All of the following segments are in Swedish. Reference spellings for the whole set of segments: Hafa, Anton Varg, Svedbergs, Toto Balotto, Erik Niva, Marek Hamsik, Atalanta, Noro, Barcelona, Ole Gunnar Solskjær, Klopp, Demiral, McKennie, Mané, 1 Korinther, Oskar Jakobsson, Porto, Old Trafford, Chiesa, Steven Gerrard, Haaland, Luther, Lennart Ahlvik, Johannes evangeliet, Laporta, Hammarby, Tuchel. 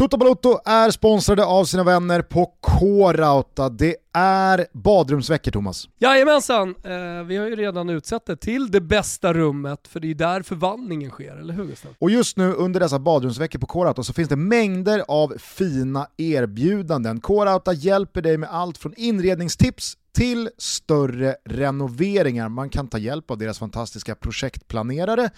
Toto Balotto är sponsrade av sina vänner på K-Rauta. Det är badrumsveckor, Thomas. Jajamensan, vi har ju redan utsett det till det bästa rummet, för det är där förvandlingen sker, eller hur Gustav? Och just nu under dessa badrumsveckor på K-Rauta så finns det mängder av fina erbjudanden. K-Rauta hjälper dig med allt från inredningstips till större renoveringar. Man kan ta hjälp av deras fantastiska projektplanerare.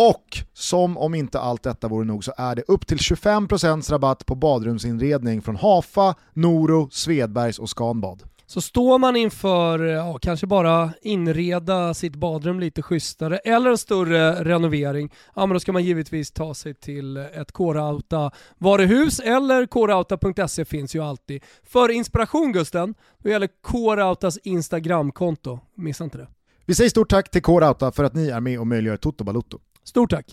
Och som om inte allt detta vore nog så är det upp till 25% rabatt på badrumsinredning från Hafa, Noro, Svedbergs och Skanbad. Så står man inför kanske bara inreda sitt badrum lite schysstare eller en större renovering, men då ska man givetvis ta sig till ett K-Rauta varuhus, eller K-Rauta.se finns ju alltid. För inspiration, Gusten, då gäller K-Rautas Instagramkonto. Missa inte det. Vi säger stort tack till K-Rauta för att ni är med och möjliggör Toto Balotto. Stort tack!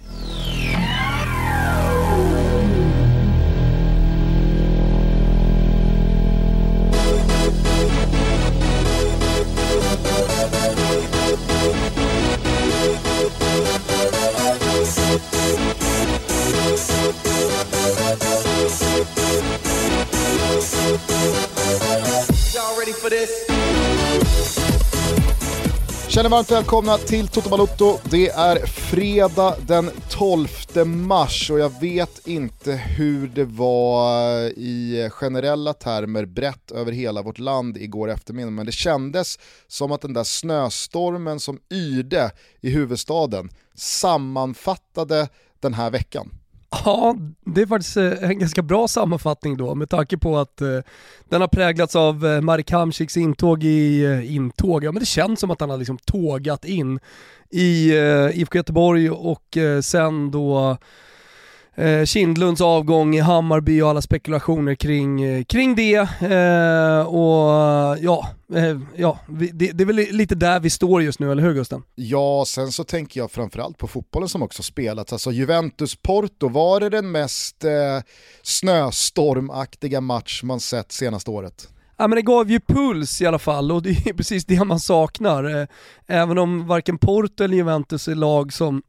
Känner varmt välkomna till Toto Balotto. Det är fredag den 12 mars och jag vet inte hur det var i generella termer brett över hela vårt land igår eftermiddag, men det kändes som att den där snöstormen som yrde i huvudstaden sammanfattade den här veckan. Ja, det är faktiskt en ganska bra sammanfattning då, med tanke på att den har präglats av Marek Hamsiks intåg. Ja, men det känns som att han har liksom tågat in i IFK Göteborg och sen då Kindlunds avgång i Hammarby och alla spekulationer kring det. Det är väl lite där vi står just nu, eller hur Gusten? Ja, sen så tänker jag framförallt på fotbollen som också spelats. Alltså Juventus Porto, var det den mest snöstormaktiga match man sett senaste året? Ja, men det gav ju puls i alla fall, och det är precis det man saknar. Även om varken Porto eller Juventus är lag som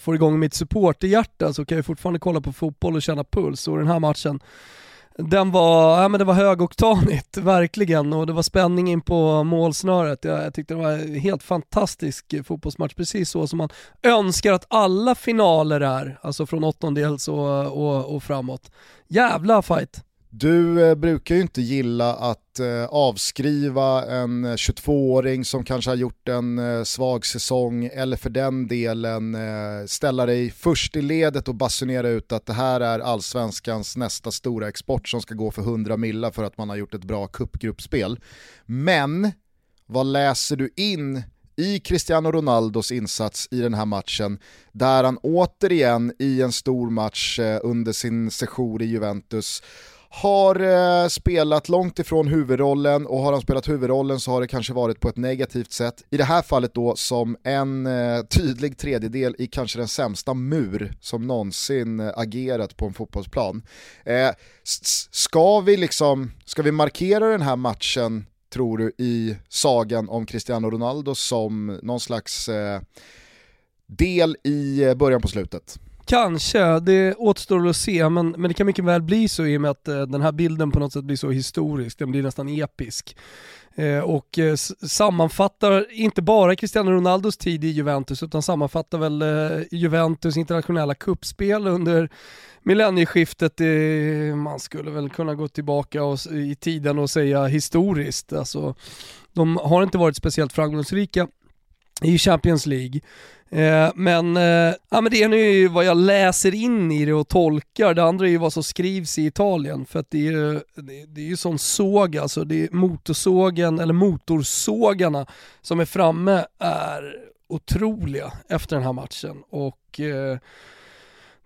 får igång mitt supporterhjärta, så kan jag fortfarande kolla på fotboll och känna puls. Och den här matchen, det var högoktanigt verkligen, och det var spänning in på målsnöret. Jag tyckte det var en helt fantastisk fotbollsmatch, precis så som man önskar att alla finaler är, alltså från åttondels och framåt. Jävla fight. Du brukar ju inte gilla att avskriva en 22-åring som kanske har gjort en svag säsong, eller för den delen ställa dig först i ledet och basunera ut att det här är allsvenskans nästa stora export som ska gå för 100 miljoner för att man har gjort ett bra cupgruppspel. Men vad läser du in i Cristiano Ronaldos insats i den här matchen, där han återigen i en stor match under sin sejour i Juventus har spelat långt ifrån huvudrollen, och har han spelat huvudrollen så har det kanske varit på ett negativt sätt. I det här fallet då som en tydlig tredjedel i kanske den sämsta mur som någonsin agerat på en fotbollsplan. Ska vi markera den här matchen, tror du, i sagan om Cristiano Ronaldo som någon slags del i början på slutet? Kanske, det återstår att se, men det kan mycket väl bli så, i och med att den här bilden på något sätt blir så historisk, den blir nästan episk. Och sammanfattar inte bara Cristiano Ronaldos tid i Juventus, utan sammanfattar väl Juventus internationella kuppspel under millennieskiftet. Man skulle väl kunna gå tillbaka i tiden och säga historiskt. Alltså, de har inte varit speciellt framgångsrika i Champions League. Men det ena är ju vad jag läser in i det och tolkar. Det andra är ju vad som skrivs i Italien. För att det är ju sån såg, alltså det är motorsågarna som är framme är otroliga efter den här matchen. Och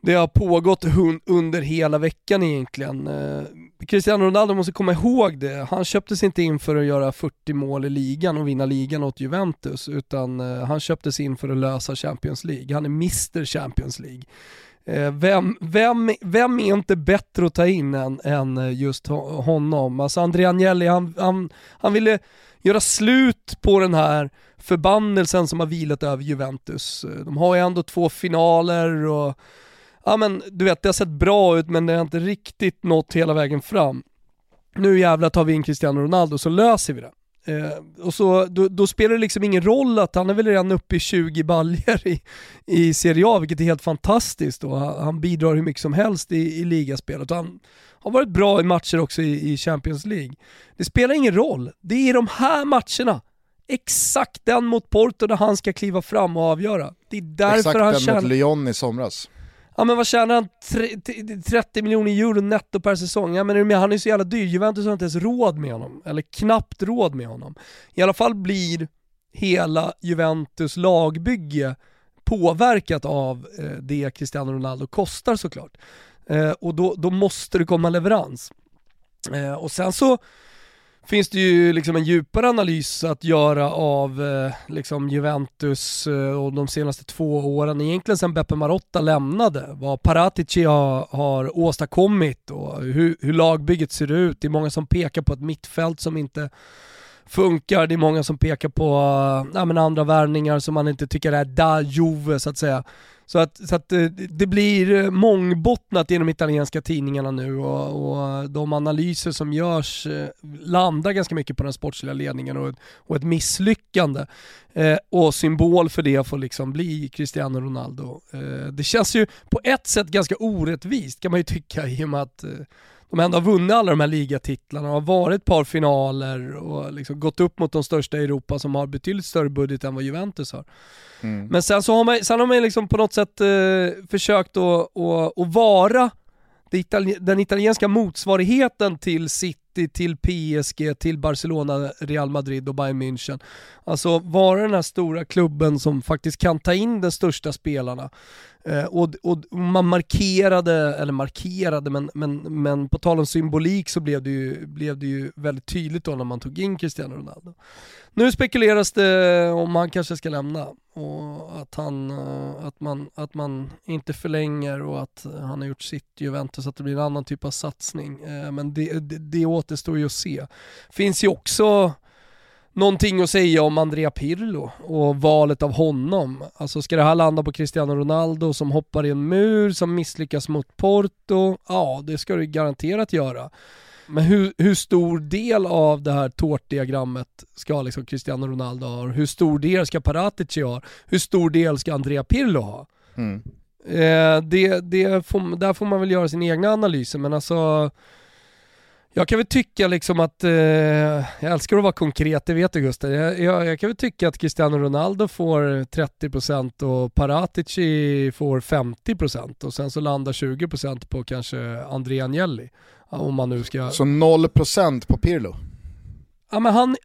det har pågått under hela veckan egentligen. Cristiano Ronaldo måste komma ihåg det. Han köptes inte in för att göra 40 mål i ligan och vinna ligan åt Juventus, utan han köptes in för att lösa Champions League. Han är Mr Champions League. Vem är inte bättre att ta in än just honom? Alltså Andrea Agnelli, han ville göra slut på den här förbannelsen som har vilat över Juventus. De har ju ändå två finaler och ja men du vet, det har sett bra ut men det har inte riktigt nått hela vägen fram. Nu jävlar tar vi in Cristiano Ronaldo så löser vi det. Och så, då spelar det liksom ingen roll att han är väl redan uppe i 20 baljer i Serie A, vilket är helt fantastiskt. Och han bidrar hur mycket som helst i ligaspelet. Och han har varit bra i matcher också i Champions League. Det spelar ingen roll. Det är de här matcherna. Exakt den mot Porto där han ska kliva fram och avgöra. Det är därför exakt han tjänar... mot Lyon i somras. Ja men vad tjänar han? 30 miljoner euro netto per säsong. Ja, men han är så jävla dyr. Juventus har inte ens råd med honom. Eller knappt råd med honom. I alla fall blir hela Juventus lagbygge påverkat av det Cristiano Ronaldo kostar såklart. Och då måste det komma leverans. Och sen så finns det ju liksom en djupare analys att göra av liksom Juventus och de senaste 2 åren. Egentligen sedan Beppe Marotta lämnade. Vad Paratici har åstadkommit och hur lagbygget ser ut. Det är många som pekar på ett mittfält som inte funkar. Det är många som pekar på andra värvningar som man inte tycker är da Juve så att säga. Så att det blir mångbottnat i de italienska tidningarna nu och de analyser som görs landar ganska mycket på den sportsliga ledningen och ett misslyckande. Och symbol för det får liksom bli Cristiano Ronaldo. Det känns ju på ett sätt ganska orättvist kan man ju tycka i och med att de ändå har vunnit alla de här ligatitlarna och har varit ett par finaler och liksom gått upp mot de största i Europa som har betydligt större budget än vad Juventus har. Mm. Men sen har man liksom på något sätt försökt att vara den italienska motsvarigheten till City, till PSG, till Barcelona, Real Madrid och Bayern München. Alltså vara den här stora klubben som faktiskt kan ta in de största spelarna. Och man markerade men på tal om symbolik så blev det ju väldigt tydligt då när man tog in Cristiano Ronaldo. Nu spekuleras det om han kanske ska lämna och att man inte förlänger och att han har gjort sitt Juventus att det blir en annan typ av satsning. Men det återstår ju att se. Finns ju också någonting att säga om Andrea Pirlo och valet av honom. Alltså ska det här landa på Cristiano Ronaldo som hoppar i en mur, som misslyckas mot Porto? Ja, det ska du garanterat göra. Men hur stor del av det här tårtdiagrammet ska liksom Cristiano Ronaldo ha? Hur stor del ska Paratici ha? Hur stor del ska Andrea Pirlo ha? Mm. Där får man väl göra sin egna analyser, men alltså... Jag kan väl tycka liksom att, jag älskar att vara konkret, det vet du Gustav. Jag kan väl tycka att Cristiano Ronaldo får 30% och Paratici får 50% och sen så landar 20% på kanske Andrea Agnelli. Om man nu ska... Så 0% på Pirlo? Ja men han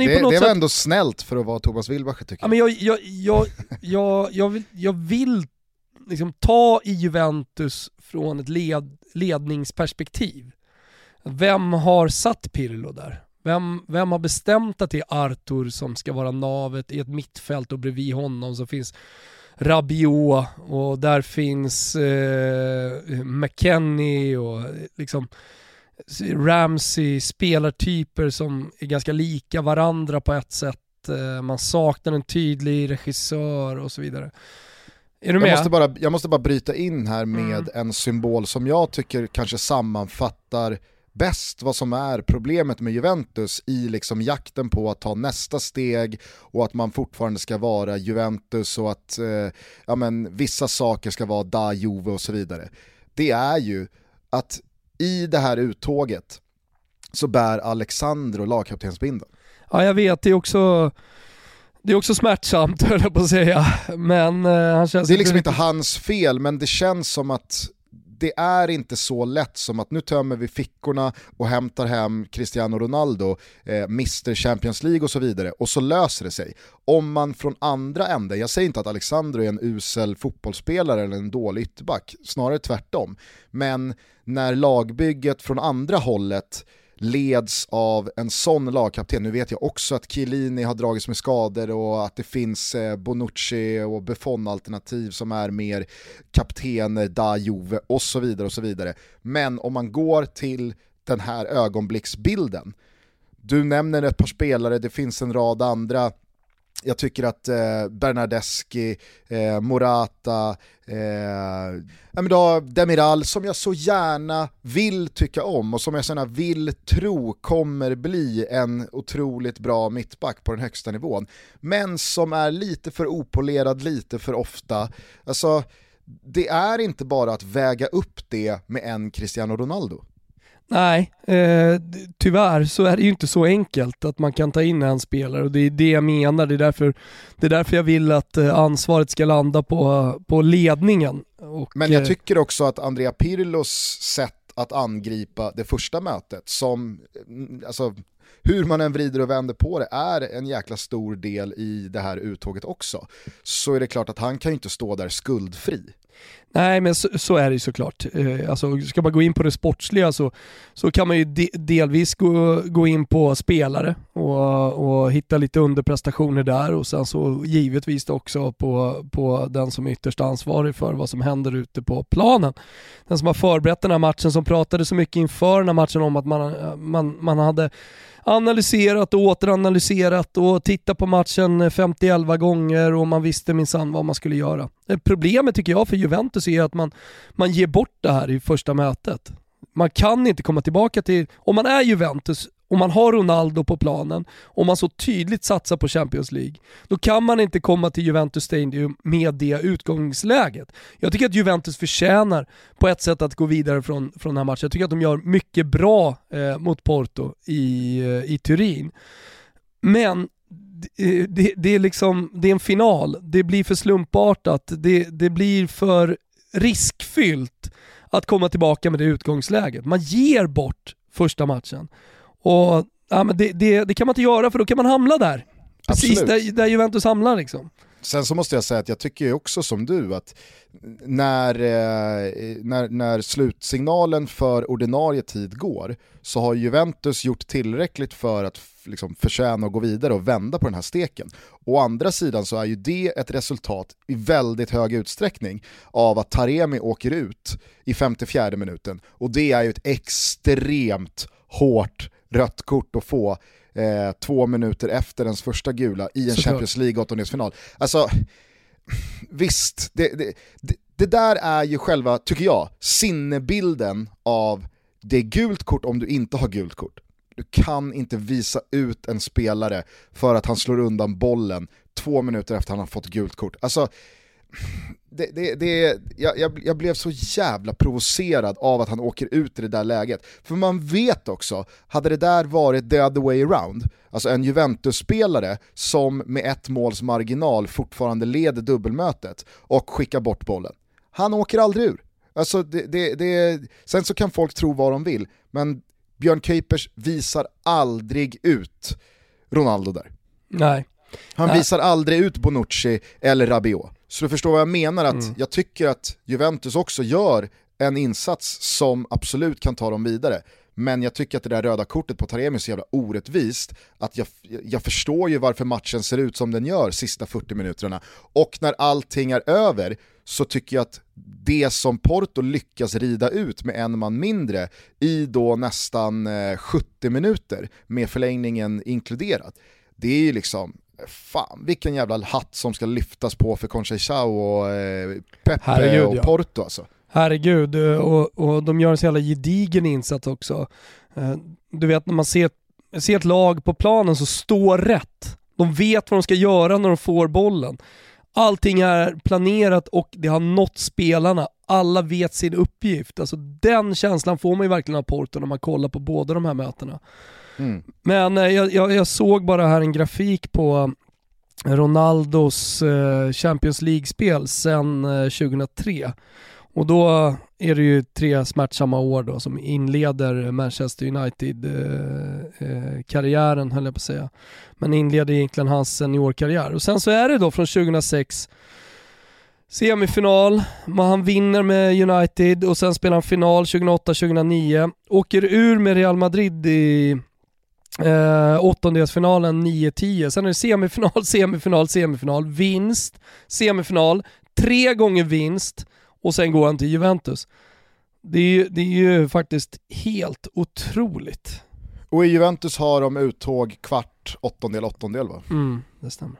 är det, på något sätt... Det var ändå snällt för att vara Thomas Wilbacher tycker jag. Ja, men jag vill liksom ta i Juventus från ett ledningsperspektiv. Vem har satt Pirlo där? Vem har bestämt att det är Arthur som ska vara navet i ett mittfält och bredvid honom så finns Rabiot och där finns McKennie och liksom Ramsey, spelartyper som är ganska lika varandra på ett sätt. Man saknar en tydlig regissör och så vidare. Jag måste bara bryta in här med en symbol som jag tycker kanske sammanfattar bäst vad som är problemet med Juventus i liksom jakten på att ta nästa steg och att man fortfarande ska vara Juventus och att vissa saker ska vara da Juve och så vidare. Det är ju att i det här uttåget så bär Alessandro lagkaptensbindeln. Ja, jag vet. Det är också smärtsamt, höll jag på att säga. Men han känns... Det är liksom inte hans fel, men det känns som att det är inte så lätt som att nu tömmer vi fickorna och hämtar hem Cristiano Ronaldo, Mr Champions League och så vidare. Och så löser det sig. Om man från andra änden, jag säger inte att Alessandro är en usel fotbollsspelare eller en dålig ytterback, snarare tvärtom. Men när lagbygget från andra hållet leds av en sån lagkapten. Nu vet jag också att Chiellini har dragits med skador och att det finns Bonucci och Buffon-alternativ som är mer kaptener, da Juve och så vidare och så vidare. Men om man går till den här ögonblicksbilden. Du nämner ett par spelare, det finns en rad andra Jag tycker att Bernardeschi, Morata, Demiral, som jag så gärna vill tycka om och som jag så gärna vill tro kommer bli en otroligt bra mittback på den högsta nivån, men som är lite för opolerad lite för ofta. Alltså, det är inte bara att väga upp det med en Cristiano Ronaldo. Nej, tyvärr så är det ju inte så enkelt att man kan ta in en spelare, och det är det jag menar. Det är därför jag vill att ansvaret ska landa på ledningen. Men jag tycker också att Andrea Pirlos sätt att angripa det första mötet, som, alltså, hur man än vrider och vänder på det, är en jäkla stor del i det här uttåget också. Så är det klart att han kan ju inte stå där skuldfri. Nej, men så är det ju såklart. Alltså, ska man gå in på det sportsliga så kan man ju delvis gå in på spelare och hitta lite underprestationer där, och sen så givetvis också på den som är ytterst ansvarig för vad som händer ute på planen. Den som har förberett den här matchen, som pratade så mycket inför den här matchen om att man hade analyserat och återanalyserat och tittat på matchen 50-11 gånger, och man visste minsann vad man skulle göra. Problemet tycker jag för Juventus är att man ger bort det här i första mötet. Man kan inte komma tillbaka till, om man är Juventus och man har Ronaldo på planen och man så tydligt satsar på Champions League, då kan man inte komma till Juventus Stadium med det utgångsläget. Jag tycker att Juventus förtjänar på ett sätt att gå vidare från den här matchen. Jag tycker att de gör mycket bra mot Porto i Turin. Men det är liksom, det är en final. Det blir för slumpartat. Det blir för riskfyllt att komma tillbaka med det utgångsläget. Man ger bort första matchen. Och ja, men det kan man inte göra, för då kan man hamna där. Precis där Juventus hamnar liksom. Sen så måste jag säga att jag tycker också som du att när slutsignalen för ordinarie tid går, så har Juventus gjort tillräckligt för att liksom förtjäna att gå vidare och vända på den här steken. Å andra sidan så är ju det ett resultat i väldigt hög utsträckning av att Taremi åker ut i 54:e minuten, och det är ju ett extremt hårt rött kort att få 2 minuter efter ens första gula i en Champions League åttondelsfinal. Alltså, visst, det där är ju själva, tycker jag, sinnebilden av det är gult kort om du inte har gult kort. Du kan inte visa ut en spelare för att han slår undan bollen 2 minuter efter han har fått gult kort. Alltså, jag blev så jävla provocerad av att han åker ut i det där läget. För man vet också, hade det där varit the other way around, alltså en Juventus-spelare som med ett måls marginal fortfarande leder dubbelmötet och skickar bort bollen, han åker aldrig ur. Alltså sen så kan folk tro vad de vill, men Björn Kuipers visar aldrig ut Ronaldo där. Nej. Han visar aldrig ut Bonucci eller Rabiot. Så du förstår vad jag menar, att jag tycker att Juventus också gör en insats som absolut kan ta dem vidare. Men jag tycker att det där röda kortet på Taremi är så jävla orättvist, att jag förstår ju varför matchen ser ut som den gör sista 40 minuterna. Och när allting är över så tycker jag att det som Porto lyckas rida ut med en man mindre i då nästan 70 minuter med förlängningen inkluderat, det är ju liksom, fan, vilken jävla hatt som ska lyftas på för Conceição och Pepe. Herregud, och Porto alltså. Herregud, och de gör en så jävla gedigen insats också. Du vet, när man ser ett lag på planen så står rätt. De vet vad de ska göra när de får bollen. Allting är planerat och det har nått spelarna. Alla vet sin uppgift. Alltså, den känslan får man ju verkligen av Porto när man kollar på båda de här mötena. Mm. Men jag såg bara här en grafik på Ronaldos Champions League-spel sedan 2003. Och då är det ju 3 smärtsamma år då, som inleder Manchester United-karriären, höll jag på att säga. Men inleder egentligen hans seniorkarriär. Och sen så är det då från 2006 semifinal, han vinner med United, och sen spelar han final 2008-2009. Åker ur med Real Madrid i åttondelsfinalen 9-10. Sen är det semifinal, vinst, semifinal, 3 gånger vinst, och sen går han till Juventus. Det är ju faktiskt helt otroligt. Och i Juventus har de uttåg kvart, åttondel, va? Mm, det stämmer.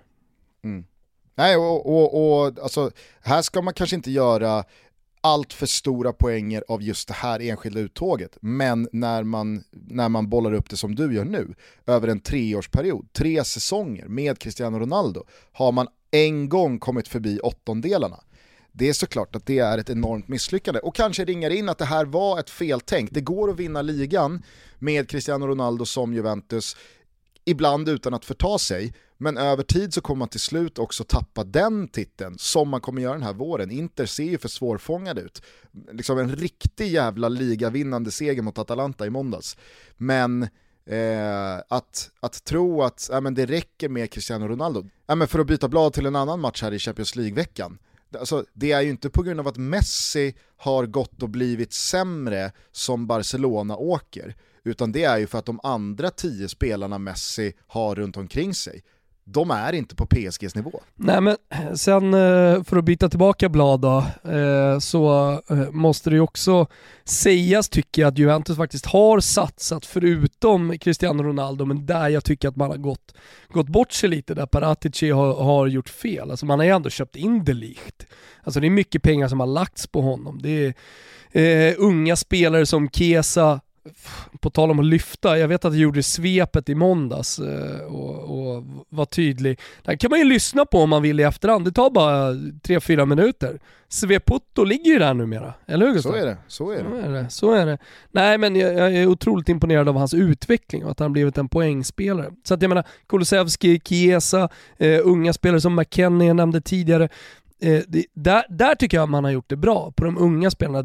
Nej, och alltså, här ska man kanske inte göra allt för stora poänger av just det här enskilda uttåget. Men när man bollar upp det som du gör nu, över en 3-årsperiod, 3 säsonger med Cristiano Ronaldo, har man en gång kommit förbi 8-delarna. Det är såklart att det är ett enormt misslyckande. Och kanske ringar in att det här var ett feltänk. Det går att vinna ligan med Cristiano Ronaldo som Juventus, ibland utan att förta sig. Men över tid så kommer man till slut också tappa den titeln som man kommer göra den här våren. Inter ser ju för svårfångad ut. Liksom en riktig jävla ligavinnande seger mot Atalanta i måndags. Men att tro att men det räcker med Cristiano Ronaldo. Men för att byta blad till en annan match här i Champions League-veckan. Alltså, det är ju inte på grund av att Messi har gått och blivit sämre som Barcelona åker. Utan det är ju för att de andra 10 spelarna Messi har runt omkring sig, de är inte på PSGs nivå. Nej, men sen för att byta tillbaka blad då, så måste det ju också sägas, tycker jag, att Juventus faktiskt har satsat förutom Cristiano Ronaldo, men där jag tycker att man har gått bort sig lite, där Paratici har gjort fel. Alltså, man har ju ändå köpt in det likt. Alltså, det är mycket pengar som har lagts på honom. Det är unga spelare som Chiesa. På tal om att lyfta, jag vet att jag gjorde svepet i måndags och var tydlig. Den kan man ju lyssna på om man vill i efterhand. Det tar bara 3-4 minuter. Svepotto ligger ju där numera, eller hur? Så är det. Nej, men jag är otroligt imponerad av hans utveckling och att han blivit en poängspelare. Så att jag menar, Kulusevski, Chiesa, unga spelare som McKennie nämnde tidigare. Där tycker jag man har gjort det bra på de unga spelarna.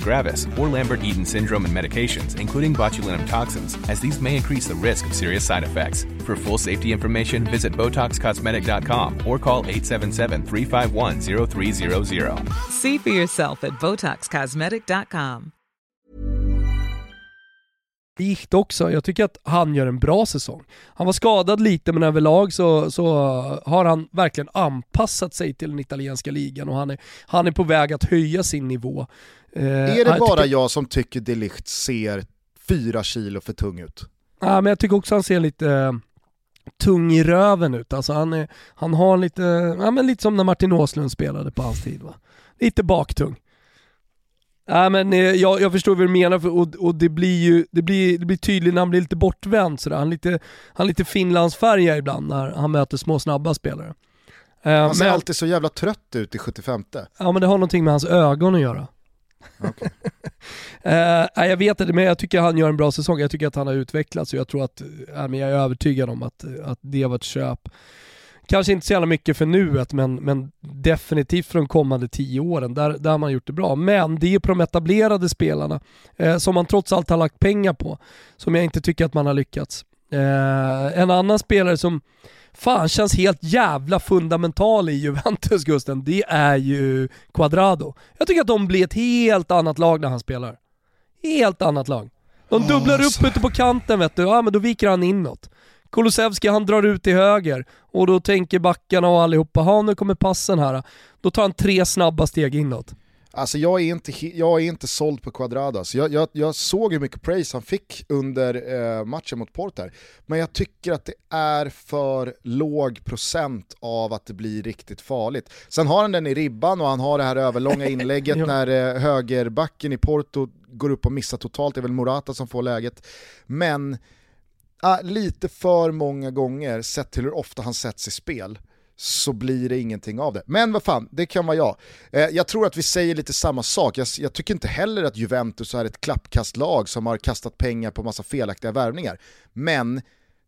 gravis, or Lambert-Eaton syndrome and medications, including botulinum toxins, as these may increase the risk of serious side effects. For full safety information, visit BotoxCosmetic.com or call 877-351-0300. See for yourself at BotoxCosmetic.com. Likt också. Jag tycker att han gör en bra säsong. Han var skadad lite, men överlag så har han verkligen anpassat sig till den italienska ligan och han är på väg att höja sin nivå. Är det bara jag som tycker De Ligt ser 4 kilo för tung ut? Ja, men jag tycker också han ser lite tung i röven ut. Alltså han har lite, men lite som när Martin Åslund spelade på hans tid, va? Lite baktung. Ja, men jag förstår vad du menar, och det blir tydligt när han blir lite bortvänd så där. Han lite finlandsfärgad ibland när han möter små snabba spelare. Han ser alltid så jävla trött ut i 75:e. Ja, men det har någonting med hans ögon att göra. Okay. Jag vet det, men jag tycker han gör en bra säsong. Jag tycker att han har utvecklats, och jag tror att jag är övertygad om att det var ett köp. Kanske inte så jävla mycket för nuet, men definitivt för de kommande 10 åren. Där har man gjort det bra. Men det är på de etablerade spelarna som man trots allt har lagt pengar på, som jag inte tycker att man har lyckats. En annan spelare som fan känns helt jävla fundamental i Juventus, Gusten, det är ju Cuadrado. Jag tycker att de blir ett helt annat lag när han spelar. Helt annat lag. De dubblar upp ute på kanten, vet du. Ja, men då viker han inåt. Kulusevski, han drar ut till höger. Och då tänker backarna och allihopa, ha, nu kommer passen här. Då tar han 3 snabba steg inåt. Alltså jag är inte såld på Cuadrado. Alltså jag såg hur mycket praise han fick under matchen mot Porto här. Men jag tycker att det är för låg procent av att det blir riktigt farligt. Sen har han den i ribban och han har det här överlånga inlägget när högerbacken i Porto går upp och missar totalt. Det är väl Morata som får läget. Men lite för många gånger, sett till hur ofta han sätts i spel, så blir det ingenting av det. Men vad fan, det kan vara jag. Jag tror att vi säger lite samma sak. Jag tycker inte heller att Juventus är ett klappkastlag som har kastat pengar på massa felaktiga värvningar. Men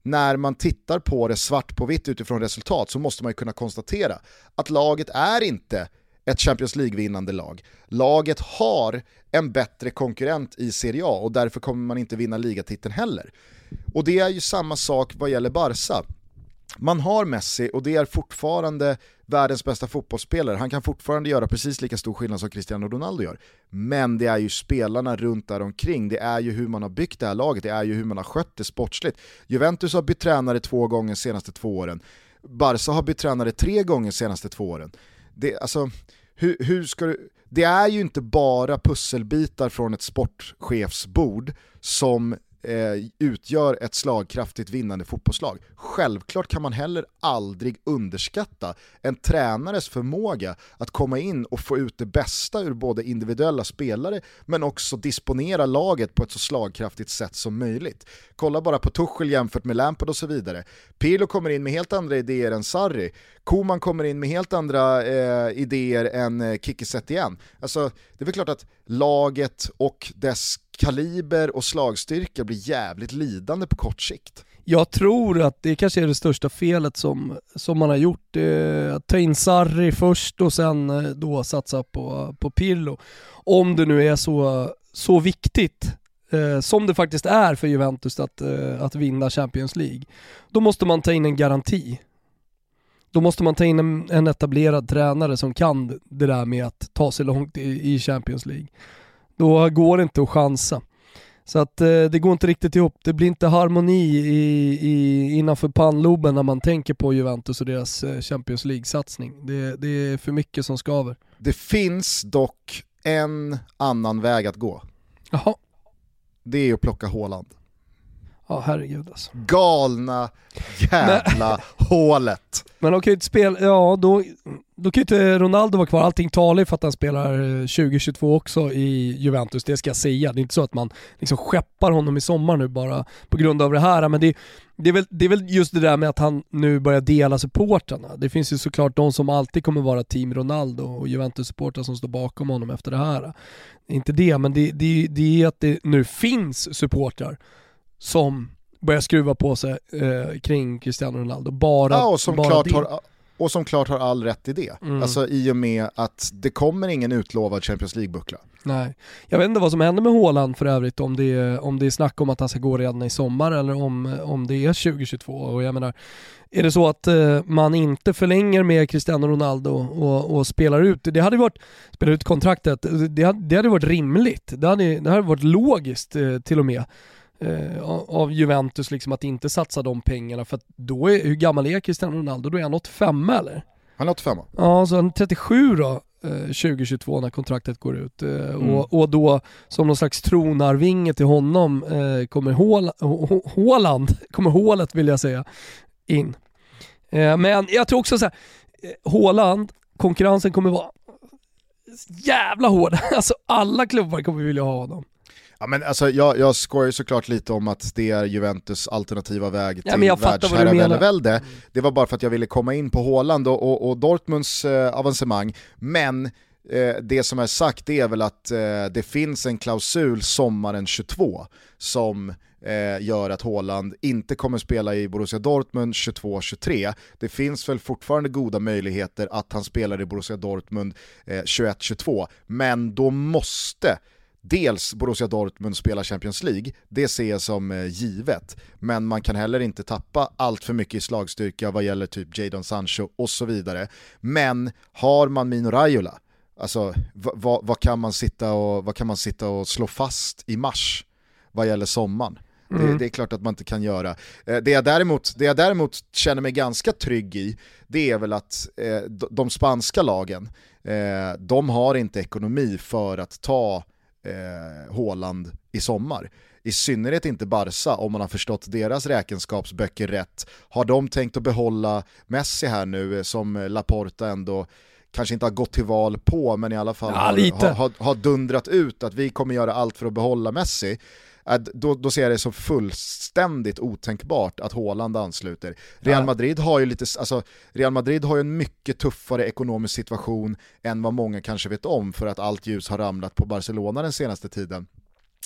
när man tittar på det svart på vitt utifrån resultat så måste man ju kunna konstatera att laget är inte ett Champions League-vinnande lag. Laget har en bättre konkurrent i Serie A och därför kommer man inte vinna ligatiteln heller. Och det är ju samma sak vad gäller Barca. Man har Messi och det är fortfarande världens bästa fotbollsspelare. Han kan fortfarande göra precis lika stor skillnad som Cristiano Ronaldo gör. Men det är ju spelarna runt där omkring. Det är ju hur man har byggt det här laget. Det är ju hur man har skött det sportsligt. Juventus har bytt tränare 2 gånger de senaste 2 åren. Barca har bytt tränare 3 gånger de senaste 2 åren. Det, alltså, hur ska du... Det är ju inte bara pusselbitar från ett sportchefsbord som utgör ett slagkraftigt vinnande fotbollslag. Självklart kan man heller aldrig underskatta en tränares förmåga att komma in och få ut det bästa ur både individuella spelare men också disponera laget på ett så slagkraftigt sätt som möjligt. Kolla bara på Tuchel jämfört med Lampard och så vidare. Pirlo kommer in med helt andra idéer än Sarri. Koman kommer in med helt andra idéer än Kiki Setien. Alltså, det är väl klart att laget och dess kaliber och slagstyrka blir jävligt lidande på kort sikt. Jag tror att det kanske är det största felet som man har gjort. Att ta in Sarri först och sen då satsa på Pirlo. Om det nu är så viktigt som det faktiskt är för Juventus att vinna Champions League. Då måste man ta in en garanti. Då måste man ta in en etablerad tränare som kan det där med att ta sig långt i Champions League. Då går det inte att chansa. Så att det går inte riktigt ihop. Det blir inte harmoni innanför pannloben när man tänker på Juventus och deras Champions League-satsning. Det är för mycket som skaver. Det finns dock en annan väg att gå. Jaha. Det är att plocka Haaland. Ja, herregud alltså. Galna jävla hålet. Men de kan ju inte spela... Ja, då kan ju inte Ronaldo vara kvar. Allting talar för att han spelar 2022 också i Juventus. Det ska jag säga. Det är inte så att man liksom skeppar honom i sommar nu bara på grund av det här. Men det är väl just det där med att han nu börjar dela supportarna. Det finns ju såklart de som alltid kommer vara team Ronaldo och Juventus-supportrar som står bakom honom efter det här. Inte det, men det är att det nu finns supportrar som börjar skruva på sig kring Cristiano Ronaldo. Och som klart har all rätt i det. Mm. Alltså i och med att det kommer ingen utlovad Champions League-buckla. Nej. Jag vet inte vad som händer med Haaland för övrigt. Om det är snack om att han ska gå redan i sommar eller om det är 2022. Och jag menar, är det så att man inte förlänger med Cristiano Ronaldo och spelar ut? Det hade varit, spelar ut kontraktet. Det hade varit rimligt. Det hade varit logiskt till och med. Av Juventus liksom att inte satsa de pengarna, för att då är, hur gammal är Cristiano Ronaldo? Då är han 85 eller? Han är 85. Ja, så han är 37 då 2022 när kontraktet går ut. Och då som någon slags tronarvinge till honom kommer hålet vill jag säga in. Men jag tror också så här, Haaland, konkurrensen kommer vara jävla hård. Alltså alla klubbar kommer vilja ha honom. Ja, men alltså, jag skojar ju såklart lite om att det är Juventus alternativa väg till världsherravälde. Det var bara för att jag ville komma in på Haaland och Dortmunds avancemang. Men det som är sagt är väl att det finns en klausul sommaren 22 som gör att Haaland inte kommer spela i Borussia Dortmund 22-23. Det finns väl fortfarande goda möjligheter att han spelar i Borussia Dortmund 21-22. Men då måste dels Borussia Dortmund spelar Champions League, det ser jag som givet, men man kan heller inte tappa allt för mycket i slagstyrka vad gäller typ Jadon Sancho och så vidare. Men har man Mino Raiola, alltså vad kan man sitta och slå fast i mars vad gäller sommaren? Det är klart att man inte kan göra. Det jag däremot känner mig ganska trygg i, det är väl att de spanska lagen, de har inte ekonomi för att ta Haaland i sommar. I synnerhet inte Barca, om man har förstått deras räkenskapsböcker rätt. Har de tänkt att behålla Messi här nu, som Laporta ändå kanske inte har gått till val på, men i alla fall har dundrat ut att vi kommer göra allt för att behålla Messi. Då ser jag det som fullständigt otänkbart att Haaland ansluter. Real Madrid har ju en mycket tuffare ekonomisk situation än vad många kanske vet om, för att allt ljus har ramlat på Barcelona den senaste tiden.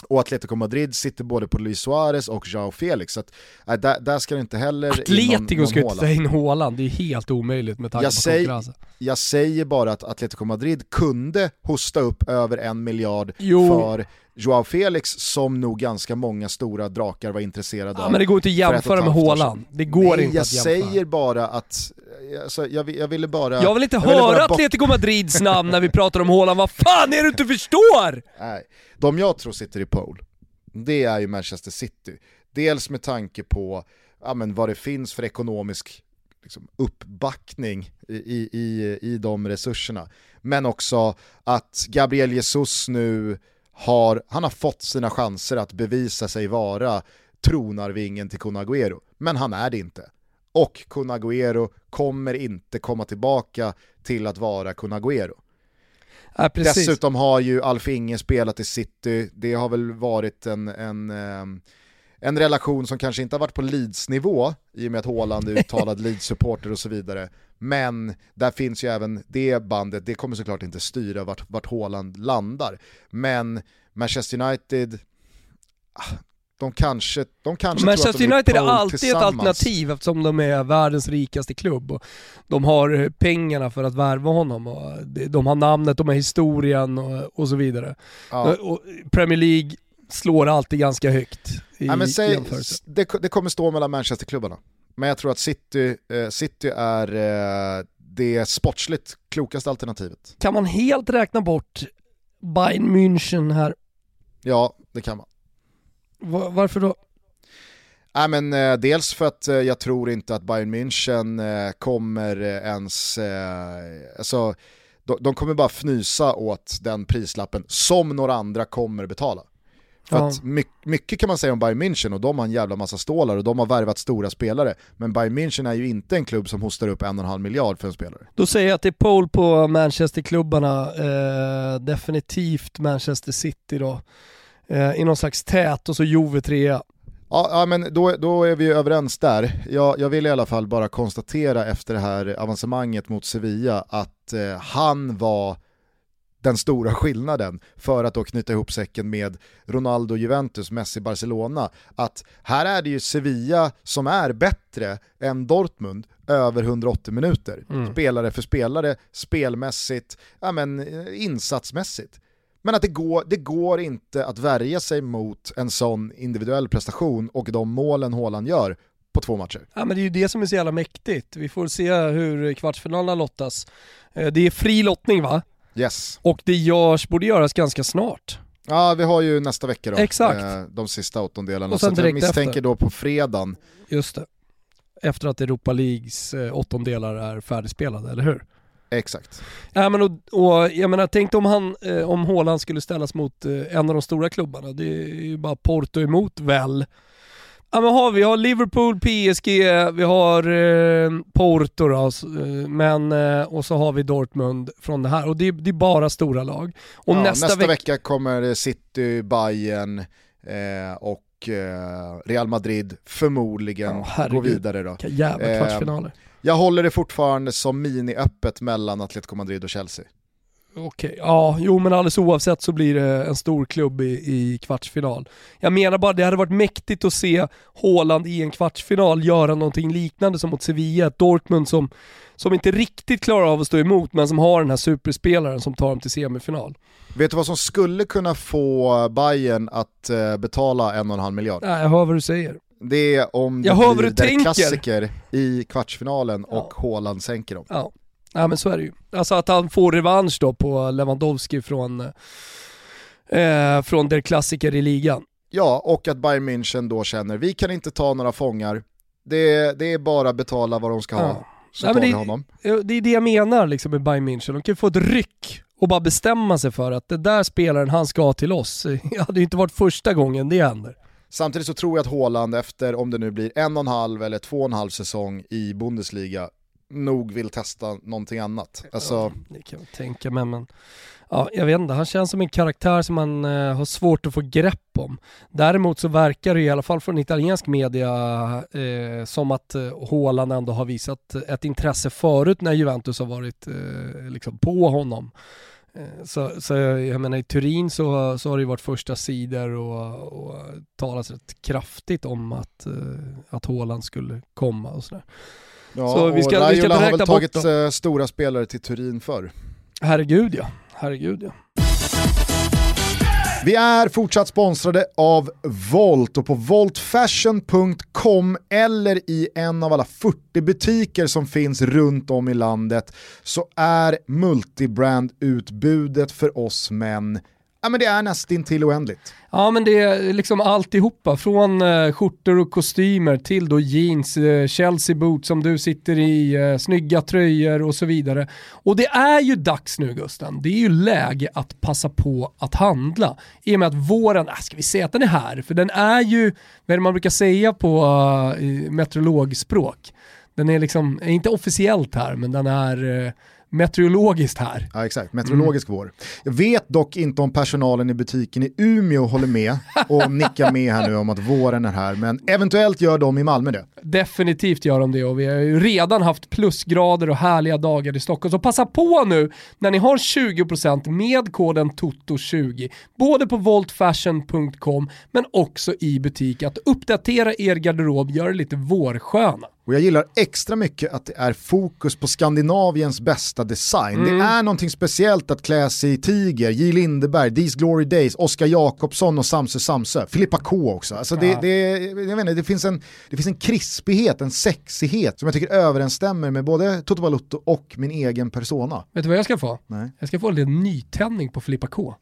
Och Atletico Madrid sitter både på Luis Suarez och João Felix, så att, där ska det inte heller Atletico ska inte ta in Haaland, det är helt omöjligt med tanke på konkurrensen. Jag säger bara att Atletico Madrid kunde hosta upp över 1 miljard för João Felix, som nog ganska många stora drakar var intresserade av. Men det går inte att jämföra med Haaland. Det går inte att jämföra. Jag säger bara att alltså, jag vill inte höra Atletico Madrids namn när vi pratar om Haaland. Vad fan är det du inte förstår? Nej. De jag tror sitter i pole, det är ju Manchester City. Dels med tanke på vad det finns för ekonomisk uppbackning i de resurserna. Men också att Gabriel Jesus nu han har fått sina chanser att bevisa sig vara tronarvingen till Kun Aguero, men han är det inte. Och Kun Aguero kommer inte komma tillbaka till att vara Kun Aguero. Ja, dessutom har ju Alf Inge spelat i City. Det har väl varit en relation som kanske inte har varit på Leeds-nivå, i och med att Haaland är uttalad Leeds-supporter och så vidare. Men där finns ju även det bandet. Det kommer såklart inte styra vart Haaland landar. Men Manchester United, de kanske Manchester United är alltid ett alternativ, eftersom de är världens rikaste klubb och de har pengarna för att värva honom och de har namnet, de har historien och så vidare. Ja. Och Premier League slår alltid ganska högt det kommer stå mellan Manchester-klubbarna. Men jag tror att City är det sportsligt klokaste alternativet. Kan man helt räkna bort Bayern München här? Ja, det kan man. Varför då? Men dels för att jag tror inte att Bayern München kommer ens... Alltså, de kommer bara fnysa åt den prislappen som några andra kommer betala. För att mycket kan man säga om Bayern München, och de har en jävla massa stålar och de har värvat stora spelare, men Bayern München är ju inte en klubb som hostar upp 1,5 miljard för en spelare. Då säger jag att det är pole på Manchester-klubbarna, definitivt Manchester City då, i någon slags tät, och så Juve 3. Ja, men då är vi ju överens där. Jag vill i alla fall bara konstatera efter det här avancemanget mot Sevilla att han var den stora skillnaden, för att då knyta ihop säcken med Ronaldo, Juventus, Messi, Barcelona, att här är det ju Sevilla som är bättre än Dortmund över 180 minuter. Spelare för spelare, spelmässigt, insatsmässigt. Men att det går inte att värja sig mot en sån individuell prestation och de målen Haaland gör på 2 matcher. Ja, men det är ju det som är så jävla mäktigt. Vi får se hur kvartsfinalerna lottas. Det är fri lottning, va? Yes. Och det borde göras ganska snart. Ja, vi har ju nästa vecka då. Exakt. De sista 8-delarna. Och sen så jag misstänker efter. Då på fredagen. Just det. Efter att Europa Leagues 8-delar är färdigspelade, eller hur? Exakt. Ja, men och jag menar, tänk om Haaland skulle ställas mot en av de stora klubbarna. Det är ju bara Porto emot väl. Ja, men vi har Liverpool, PSG, vi har Porto då, och så har vi Dortmund från det här. Och det är bara stora lag. Och ja, nästa vecka kommer City, Bayern och Real Madrid förmodligen gå vidare då. Jävla kvartsfinaler. Jag håller det fortfarande som mini-öppet mellan Atletico Madrid och Chelsea. Okej, ja, jo men alldeles oavsett så blir det en stor klubb i kvartsfinal. Jag menar bara, det hade varit mäktigt att se Haaland i en kvartsfinal göra någonting liknande som mot Sevilla, Dortmund som inte riktigt klarar av att stå emot men som har den här superspelaren som tar dem till semifinal. Vet du vad som skulle kunna få Bayern att betala 1,5 miljard? Nej, jag hör vad du säger. Det är om det blir klassiker i kvartsfinalen och Haaland sänker dem. Ja. Ja, men så är det ju. Alltså att han får revansch då på Lewandowski från der Klassiker i ligan. Ja, och att Bayern München då känner vi kan inte ta några fångar. Det är bara betala vad de ska ha. Så ja, tar vi honom. Det är det jag menar liksom med Bayern München. De kan få ett ryck och bara bestämma sig för att det där spelaren han ska till oss. Det hade ju inte varit första gången det händer. Samtidigt så tror jag att Haaland efter, om det nu blir 1,5 eller 2,5 säsong i Bundesliga, nog vill testa någonting annat. Alltså... ja, det kan jag tänka mig, men ja, jag vet inte, han känns som en karaktär som man har svårt att få grepp om. Däremot så verkar det i alla fall från italiensk media som att Haaland ändå har visat ett intresse förut när Juventus har varit liksom på honom. Så jag menar i Turin så har det ju varit första sidor och talas rätt kraftigt om att Haaland skulle komma och sådär. Ja, så vi ska har väl tagit stora spelare till Turin förr. Herregud ja. Vi är fortsatt sponsrade av Volt och på voltfashion.com eller i en av alla 40 butiker som finns runt om i landet så är multibrand-utbudet för oss män. Ja, men det är nästan till oändligt. Ja, men det är liksom alltihopa. Från skjortor och kostymer till då jeans, Chelsea boots som du sitter i, snygga tröjor och så vidare. Och det är ju dags nu, Gusten. Det är ju läge att passa på att handla. I och med att våren, ska vi säga att den är här? För den är ju, vad man brukar säga på meteorologspråk. Den är liksom, inte officiellt här, men den är... meteorologiskt här. Ja, exakt. Meteorologisk vår. Jag vet dock inte om personalen i butiken i Umeå håller med och nickar med här nu om att våren är här, men eventuellt gör de i Malmö det. Definitivt gör de det, och vi har ju redan haft plusgrader och härliga dagar i Stockholm, så passa på nu när ni har 20% med koden TOTO20 både på voltfashion.com men också i butik, att uppdatera er garderob, gör det lite vårsköna. Och jag gillar extra mycket att det är fokus på Skandinaviens bästa design. Det är någonting speciellt att klä sig i Tiger, J. Lindeberg, These Glory Days, Oskar Jakobsson och Samse. Filippa K också. Alltså det finns en krispighet, en sexighet som jag tycker överensstämmer med både Toto Balotto och min egen persona. Vet du vad jag ska få? Nej. Jag ska få en nytändning på Filippa K.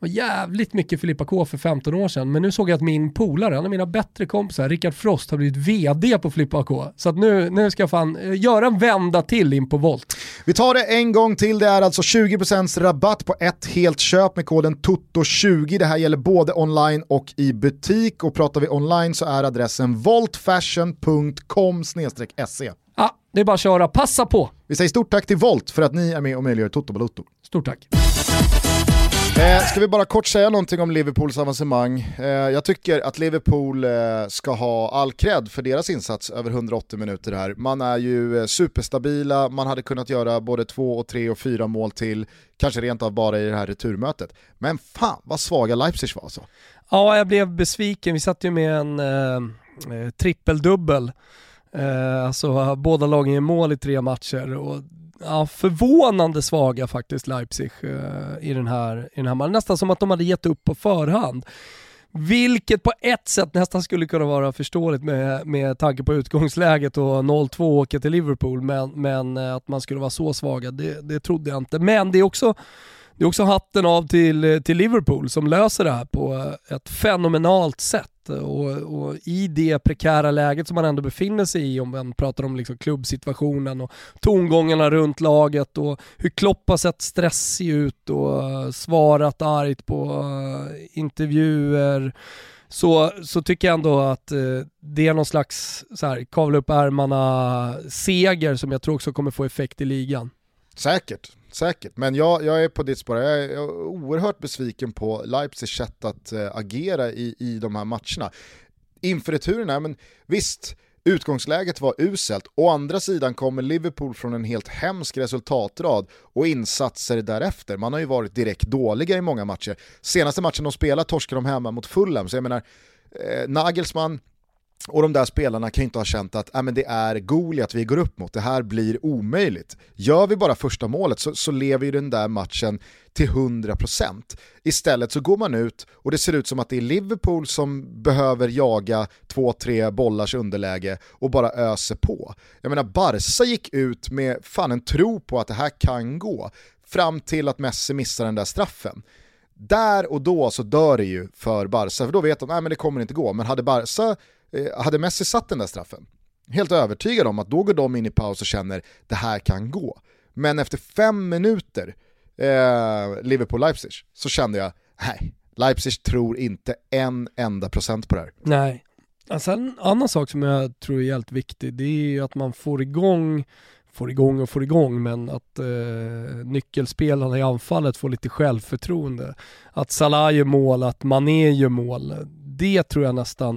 Det var jävligt mycket Filippa K för 15 år sedan. Men nu såg jag att min polare, en av mina bättre kompisar, Rickard Frost, har blivit vd på Filippa K. Så att nu ska jag fan göra en vända till in på Volt. Vi tar det en gång till. Det är alltså 20% rabatt på ett helt köp med koden TOTO20. Det här gäller både online och i butik. Och pratar vi online så är adressen voltfashion.com/se. Ja, det är bara att köra. Passa på! Vi säger stort tack till Volt för att ni är med och möjliggör Toto Balotto. Stort tack! Ska vi bara kort säga någonting om Liverpools avancemang? Jag tycker att Liverpool ska ha all cred för deras insats över 180 minuter här. Man är ju superstabila, man hade kunnat göra både 2, 3 och 4 mål till, kanske rent av bara i det här returmötet. Men fan vad svaga Leipzig var alltså. Ja, jag blev besviken. Vi satt ju med en trippeldubbel. Alltså båda lagen i mål i 3 matcher och ja, förvånande svaga faktiskt Leipzig i den här matchen. Nästan som att de hade gett upp på förhand. Vilket på ett sätt nästan skulle kunna vara förståeligt med tanke på utgångsläget och 0-2 åker till Liverpool. Men att man skulle vara så svaga, det trodde jag inte. Men det är också hatten av till Liverpool som löser det här på ett fenomenalt sätt. Och i det prekära läget som man ändå befinner sig i, om man pratar om liksom klubbsituationen och tongångarna runt laget och hur Klopp har sett stressig ut och svarat argt på intervjuer, så tycker jag ändå att det är någon slags så här, kavla upp ärmarna seger som jag tror också kommer få effekt i ligan. Säkert, men jag är på ditt spår. Jag är oerhört besviken på Leipzigs sätt att agera i de här matcherna. Inför returen, men visst, Utgångsläget var uselt, å andra sidan kommer Liverpool från en helt hemsk resultatrad och insatser därefter. Man har ju varit direkt dåliga i många matcher. Senaste matchen de spelar torskar de hemma mot Fulham, så jag menar Nagelsmann och de där spelarna kan ju inte ha känt att men det är Goliat vi går upp mot, det här blir omöjligt. Gör vi bara första målet så lever ju den där matchen till 100%. Istället så går man ut och det ser ut som att det är Liverpool som behöver jaga 2-3 bollars underläge och bara öser på. Jag menar, Barca gick ut med fan en tro på att det här kan gå fram till att Messi missar den där straffen. Där och då så dör det ju för Barca, för då vet de att det kommer inte gå. Men hade Messi satt den där straffen, helt övertygad om att då går de in i paus och känner det här kan gå. Men efter 5 minuter Liverpool-Leipzig så kände jag, nej, Leipzig tror inte en enda procent på det här. Nej, alltså en annan sak som jag tror är helt viktig, det är ju att man får igång, men att nyckelspelarna i anfallet får lite självförtroende. Att Salah gör mål, att Mané gör mål, det tror jag nästan.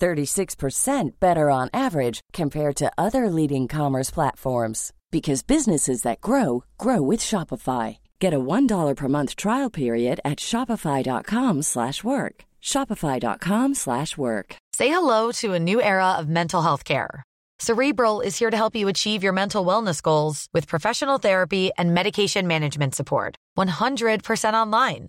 36% better on average compared to other leading commerce platforms. Because businesses that grow, grow with Shopify. Get a $1 per month trial period at shopify.com/work. Shopify.com/work. Say hello to a new era of mental health care. Cerebral is here to help you achieve your mental wellness goals with professional therapy and medication management support. 100% online.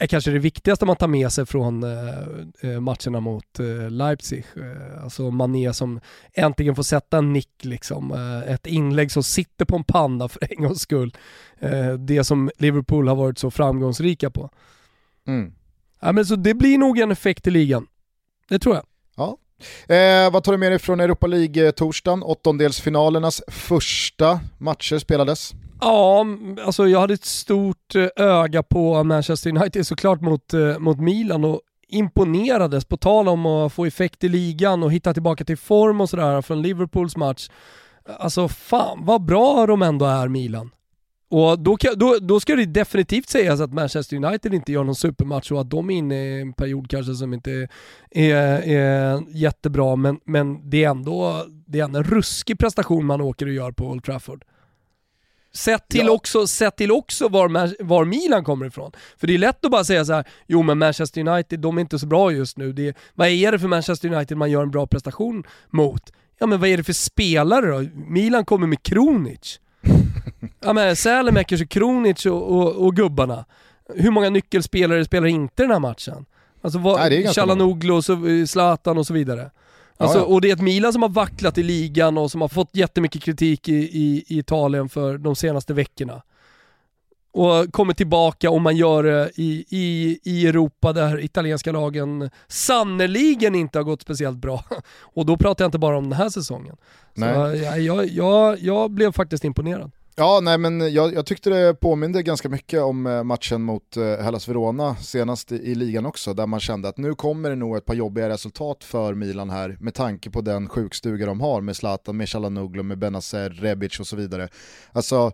Är kanske det viktigaste man tar med sig från matcherna mot Leipzig. Alltså Mané som äntligen får sätta en nick. Liksom. Ett inlägg som sitter på en panna för en gångs skull. Det som Liverpool har varit så framgångsrika på. Mm. Ja, men så det blir nog en effekt i ligan. Det tror jag. Ja. Vad tar du med dig från Europa League-torsdagen? 8-delsfinalernas första matcher spelades. Ja, alltså jag hade ett stort öga på Manchester United såklart mot Milan och imponerades på tal om att få effekt i ligan och hitta tillbaka till form och sådär från Liverpools match. Alltså fan, vad bra de ändå är, Milan. Och då ska det definitivt sägas att Manchester United inte gör någon supermatch och att de är inne i en period kanske som inte är jättebra, men det är ändå en ruskig prestation man åker och gör på Old Trafford. Sett till också var Milan kommer ifrån. För det är lätt att bara säga så här, jo men Manchester United, de är inte så bra just nu. Vad är det för Manchester United man gör en bra prestation mot? Ja, men vad är det för spelare då? Milan kommer med Kronic. Ja, men Sälemäckers och Kronic och gubbarna. Hur många nyckelspelare spelar inte den här matchen? Alltså Çalhanoğlu, Zlatan och så vidare. Alltså, och det är ett Milan som har vacklat i ligan och som har fått jättemycket kritik i Italien för de senaste veckorna. Och kommer tillbaka om man gör det i Europa där italienska lagen sannoliken inte har gått speciellt bra. Och då pratar jag inte bara om den här säsongen. Nej. Så jag blev faktiskt imponerad. Ja, nej, men jag tyckte det påminde ganska mycket om matchen mot Hellas Verona senast i ligan också, där man kände att nu kommer det nog ett par jobbiga resultat för Milan här med tanke på den sjukstuga de har med Zlatan, med Çalhanoğlu, med Benacer, Rebic och så vidare. Alltså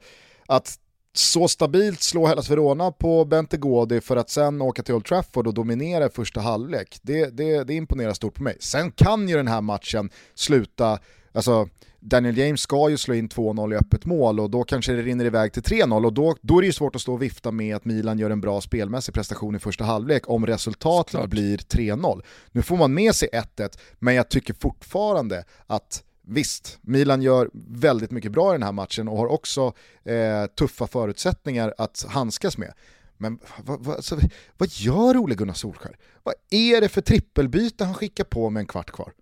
att så stabilt slå Hellas Verona på Bentegodi för att sen åka till Old Trafford och dominera första halvlek, det imponerar stort på mig. Sen kan ju den här matchen sluta Alltså Daniel James ska ju slå in 2-0 i öppet mål och då kanske det rinner iväg till 3-0 och då är det ju svårt att stå och vifta med att Milan gör en bra spelmässig prestation i första halvlek om resultatet blir 3-0. Nu får man med sig 1-1, men jag tycker fortfarande att visst, Milan gör väldigt mycket bra i den här matchen och har också tuffa förutsättningar att handskas med. Men vad gör Ole Gunnar Solskjær? Vad är det för trippelbyte han skickar på med en kvart kvar?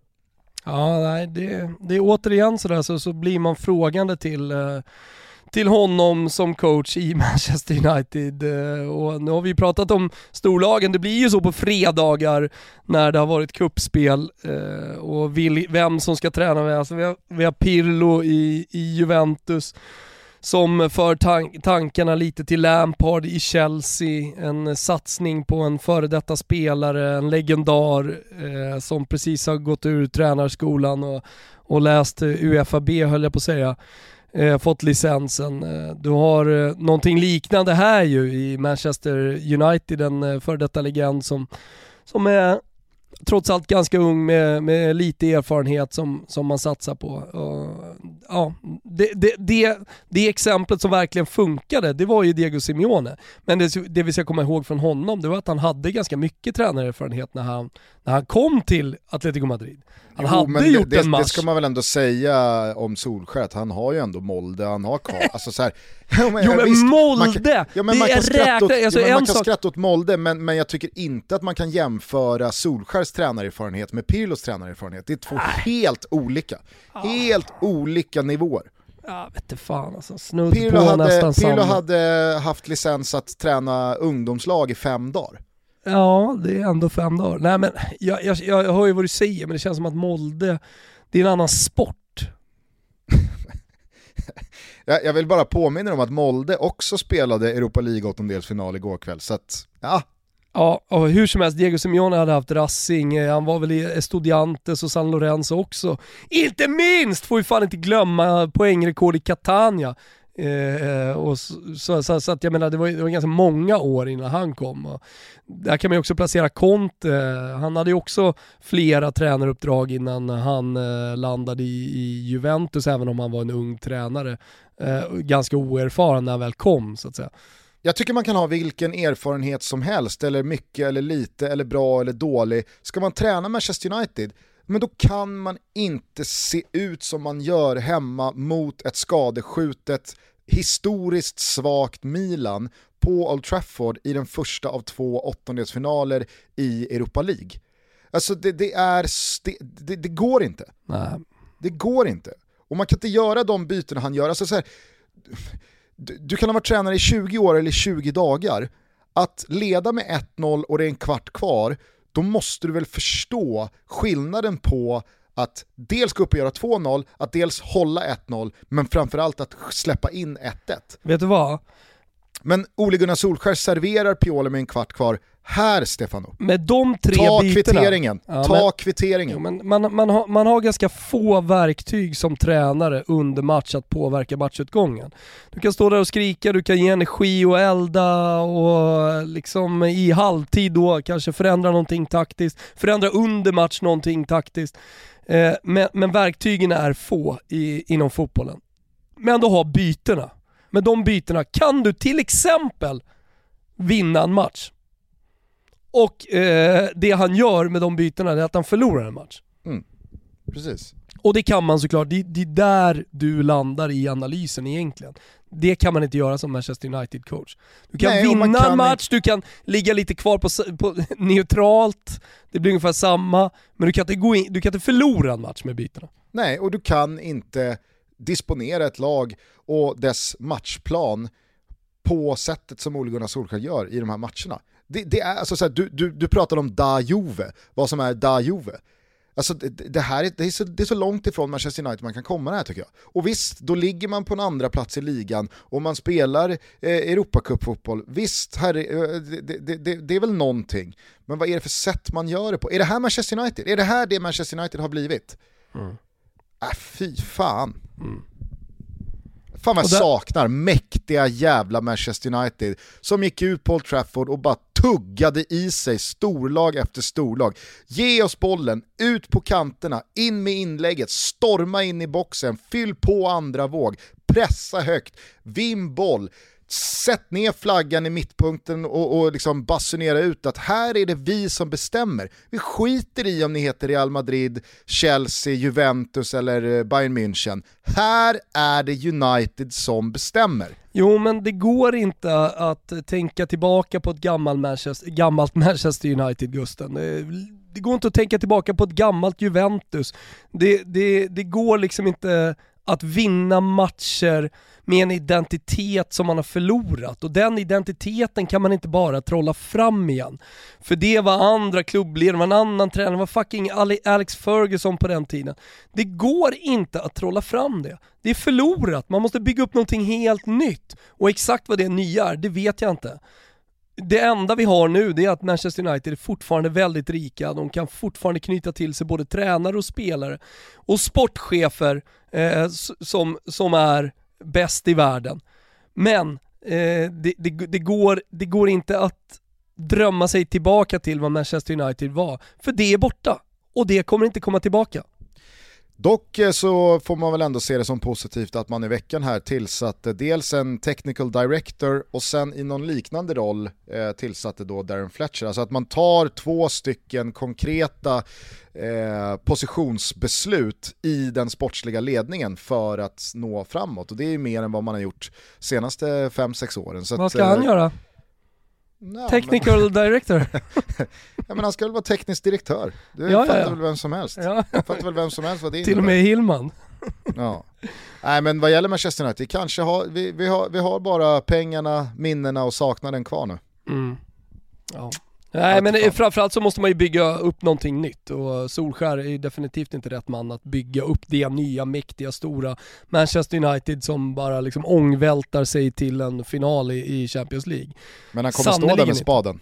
Ja, nej, det är återigen sådär så blir man frågande till honom som coach i Manchester United. Och nu har vi pratat om storlagen. Det blir ju så på fredagar när det har varit kuppspel och vem som ska träna med. Alltså vi har Pirlo i Juventus som för tankarna lite till Lampard i Chelsea. En satsning på en före detta spelare, en legendar som precis har gått ur tränarskolan och läst UFAB, höll jag på att säga. Fått licensen. Du har någonting liknande här ju i Manchester United, en före detta legend som är trots allt ganska ung med lite erfarenhet som man satsar på. Och, ja, det exemplet som verkligen funkade, det var ju Diego Simeone. Men det vi ska komma ihåg från honom, det var att han hade ganska mycket tränarerfarenhet när han kom till Atletico Madrid. Han hade gjort en match. Det ska man väl ändå säga om Solskjær, han har ju ändå Molde, han har Karl. Alltså så här, Molde! Man kan skratta åt Molde, men jag tycker inte att man kan jämföra Solskjärs tränarerfarenhet med Pirlos tränarerfarenhet. Det är två helt olika nivåer. Ja, vet du fan alltså, Pirlo hade haft licens att träna ungdomslag i 5 dagar. Ja, det är ändå 5 dagar. Nej, men jag hör ju vad du säger, men det känns som att Molde, det är en annan sport. jag vill bara påminna om att Molde också spelade Europa League-åttondelsfinal igår kväll, så att, ja. Ja, och hur som helst, Diego Simeone hade haft Racing, han var väl i Estudiantes och San Lorenzo också. Inte minst, får vi fan inte glömma poängrekord i Catania. Och så att jag menar, det var ganska många år innan han kom. Och där kan man ju också placera Conte. Han hade ju också flera tränaruppdrag innan han landade i Juventus, även om han var en ung tränare. Ganska oerfaren när han väl kom, så att säga. Jag tycker man kan ha vilken erfarenhet som helst, eller mycket eller lite, eller bra eller dålig. Ska man träna Manchester United, men då kan man inte se ut som man gör hemma mot ett skadeskjutet, historiskt svagt Milan på Old Trafford i den första av 2 åttondelsfinaler i Europa League. Alltså det går inte. Nej. Det går inte. Och man kan inte göra de byten han gör. Alltså så här, du kan ha varit tränare i 20 år eller 20 dagar. Att leda med 1-0 och det är en kvart kvar, då måste du väl förstå skillnaden på att dels gå upp och göra 2-0, att dels hålla 1-0, men framförallt att släppa in 1-1. Vet du vad? Men Ole Gunnar Solskjær serverar Pioli med en kvart kvar. Här, Stefano. Med de 3 bitarna. Ta kvitteringen. Jo, men man har ganska få verktyg som tränare under match att påverka matchutgången. Du kan stå där och skrika, du kan ge energi och elda och liksom i halvtid då kanske förändra någonting taktiskt. Förändra under match någonting taktiskt. Men verktygen är få inom fotbollen. Men då har bytena. Med de bytena kan du till exempel vinna en match. Och det han gör med de bytena är att han förlorar en match. Mm. Precis. Och det kan man såklart. Det är där du landar i analysen egentligen. Det kan man inte göra som Manchester United-coach. Du kan vinna en match, du kan ligga lite kvar på neutralt. Det blir ungefär samma. Men du kan inte förlora en match med bytena. Nej, och du kan inte disponera ett lag och dess matchplan på sättet som Ole Gunnar Solskjær gör i de här matcherna. Det är alltså så här, du pratar om Da Juve, vad som är Da Juve. Alltså det är så långt ifrån Manchester United man kan komma det här, tycker jag. Och visst, då ligger man på en andra plats i ligan och man spelar Europacup-fotboll. Visst, det är väl någonting. Men vad är det för sätt man gör det på? Är det här Manchester United? Är det här det Manchester United har blivit? Mm. Fy fan. Mm. Fan vad jag saknar mäktiga jävla Manchester United som gick ut på Old Trafford och bara tuggade i sig storlag efter storlag. Ge oss bollen, ut på kanterna, in med inlägget, storma in i boxen, fyll på andra våg, pressa högt, vinn boll. Sätt ner flaggan i mittpunkten och liksom basunera ut att här är det vi som bestämmer. Vi skiter i om ni heter Real Madrid, Chelsea, Juventus eller Bayern München. Här är det United som bestämmer. Jo, men det går inte att tänka tillbaka på ett gammalt Manchester United, Gusten. Det går inte att tänka tillbaka på ett gammalt Juventus. Det går liksom inte att vinna matcher med en identitet som man har förlorat, och den identiteten kan man inte bara trolla fram igen, för det var andra klubbledare, var en annan tränare, var fucking Alex Ferguson på den tiden. Det går inte att trolla fram det. Det är förlorat, man måste bygga upp någonting helt nytt, och exakt vad det nya är, det vet jag inte. Det enda vi har nu, det är att Manchester United är fortfarande väldigt rika. De kan fortfarande knyta till sig både tränare och spelare och sportchefer som är bäst i världen. Men det går inte att drömma sig tillbaka till vad Manchester United var. För det är borta och det kommer inte komma tillbaka. Dock så får man väl ändå se det som positivt att man i veckan här tillsatte dels en technical director och sen i någon liknande roll tillsatte då Darren Fletcher. Alltså att man tar två stycken konkreta positionsbeslut i den sportsliga ledningen för att nå framåt. Och det är ju mer än vad man har gjort senaste 5-6 åren. Så vad ska han göra? No, technical director. Ja, men han ska väl vara teknisk direktör. Du fattar väl vem som helst. Ja. Fattar väl vem som helst vad det till och med Hillman. Ja. Nej, men vad gäller Manchester United, kanske har vi har bara pengarna, minnena och saknaden kvar nu. Mm. Ja. Nej, men framförallt så måste man ju bygga upp någonting nytt, och Solskär är ju definitivt inte rätt man att bygga upp det nya, mäktiga, stora Manchester United som bara liksom ångvältar sig till en final i Champions League. Men han kommer sannoliken stå där med spaden.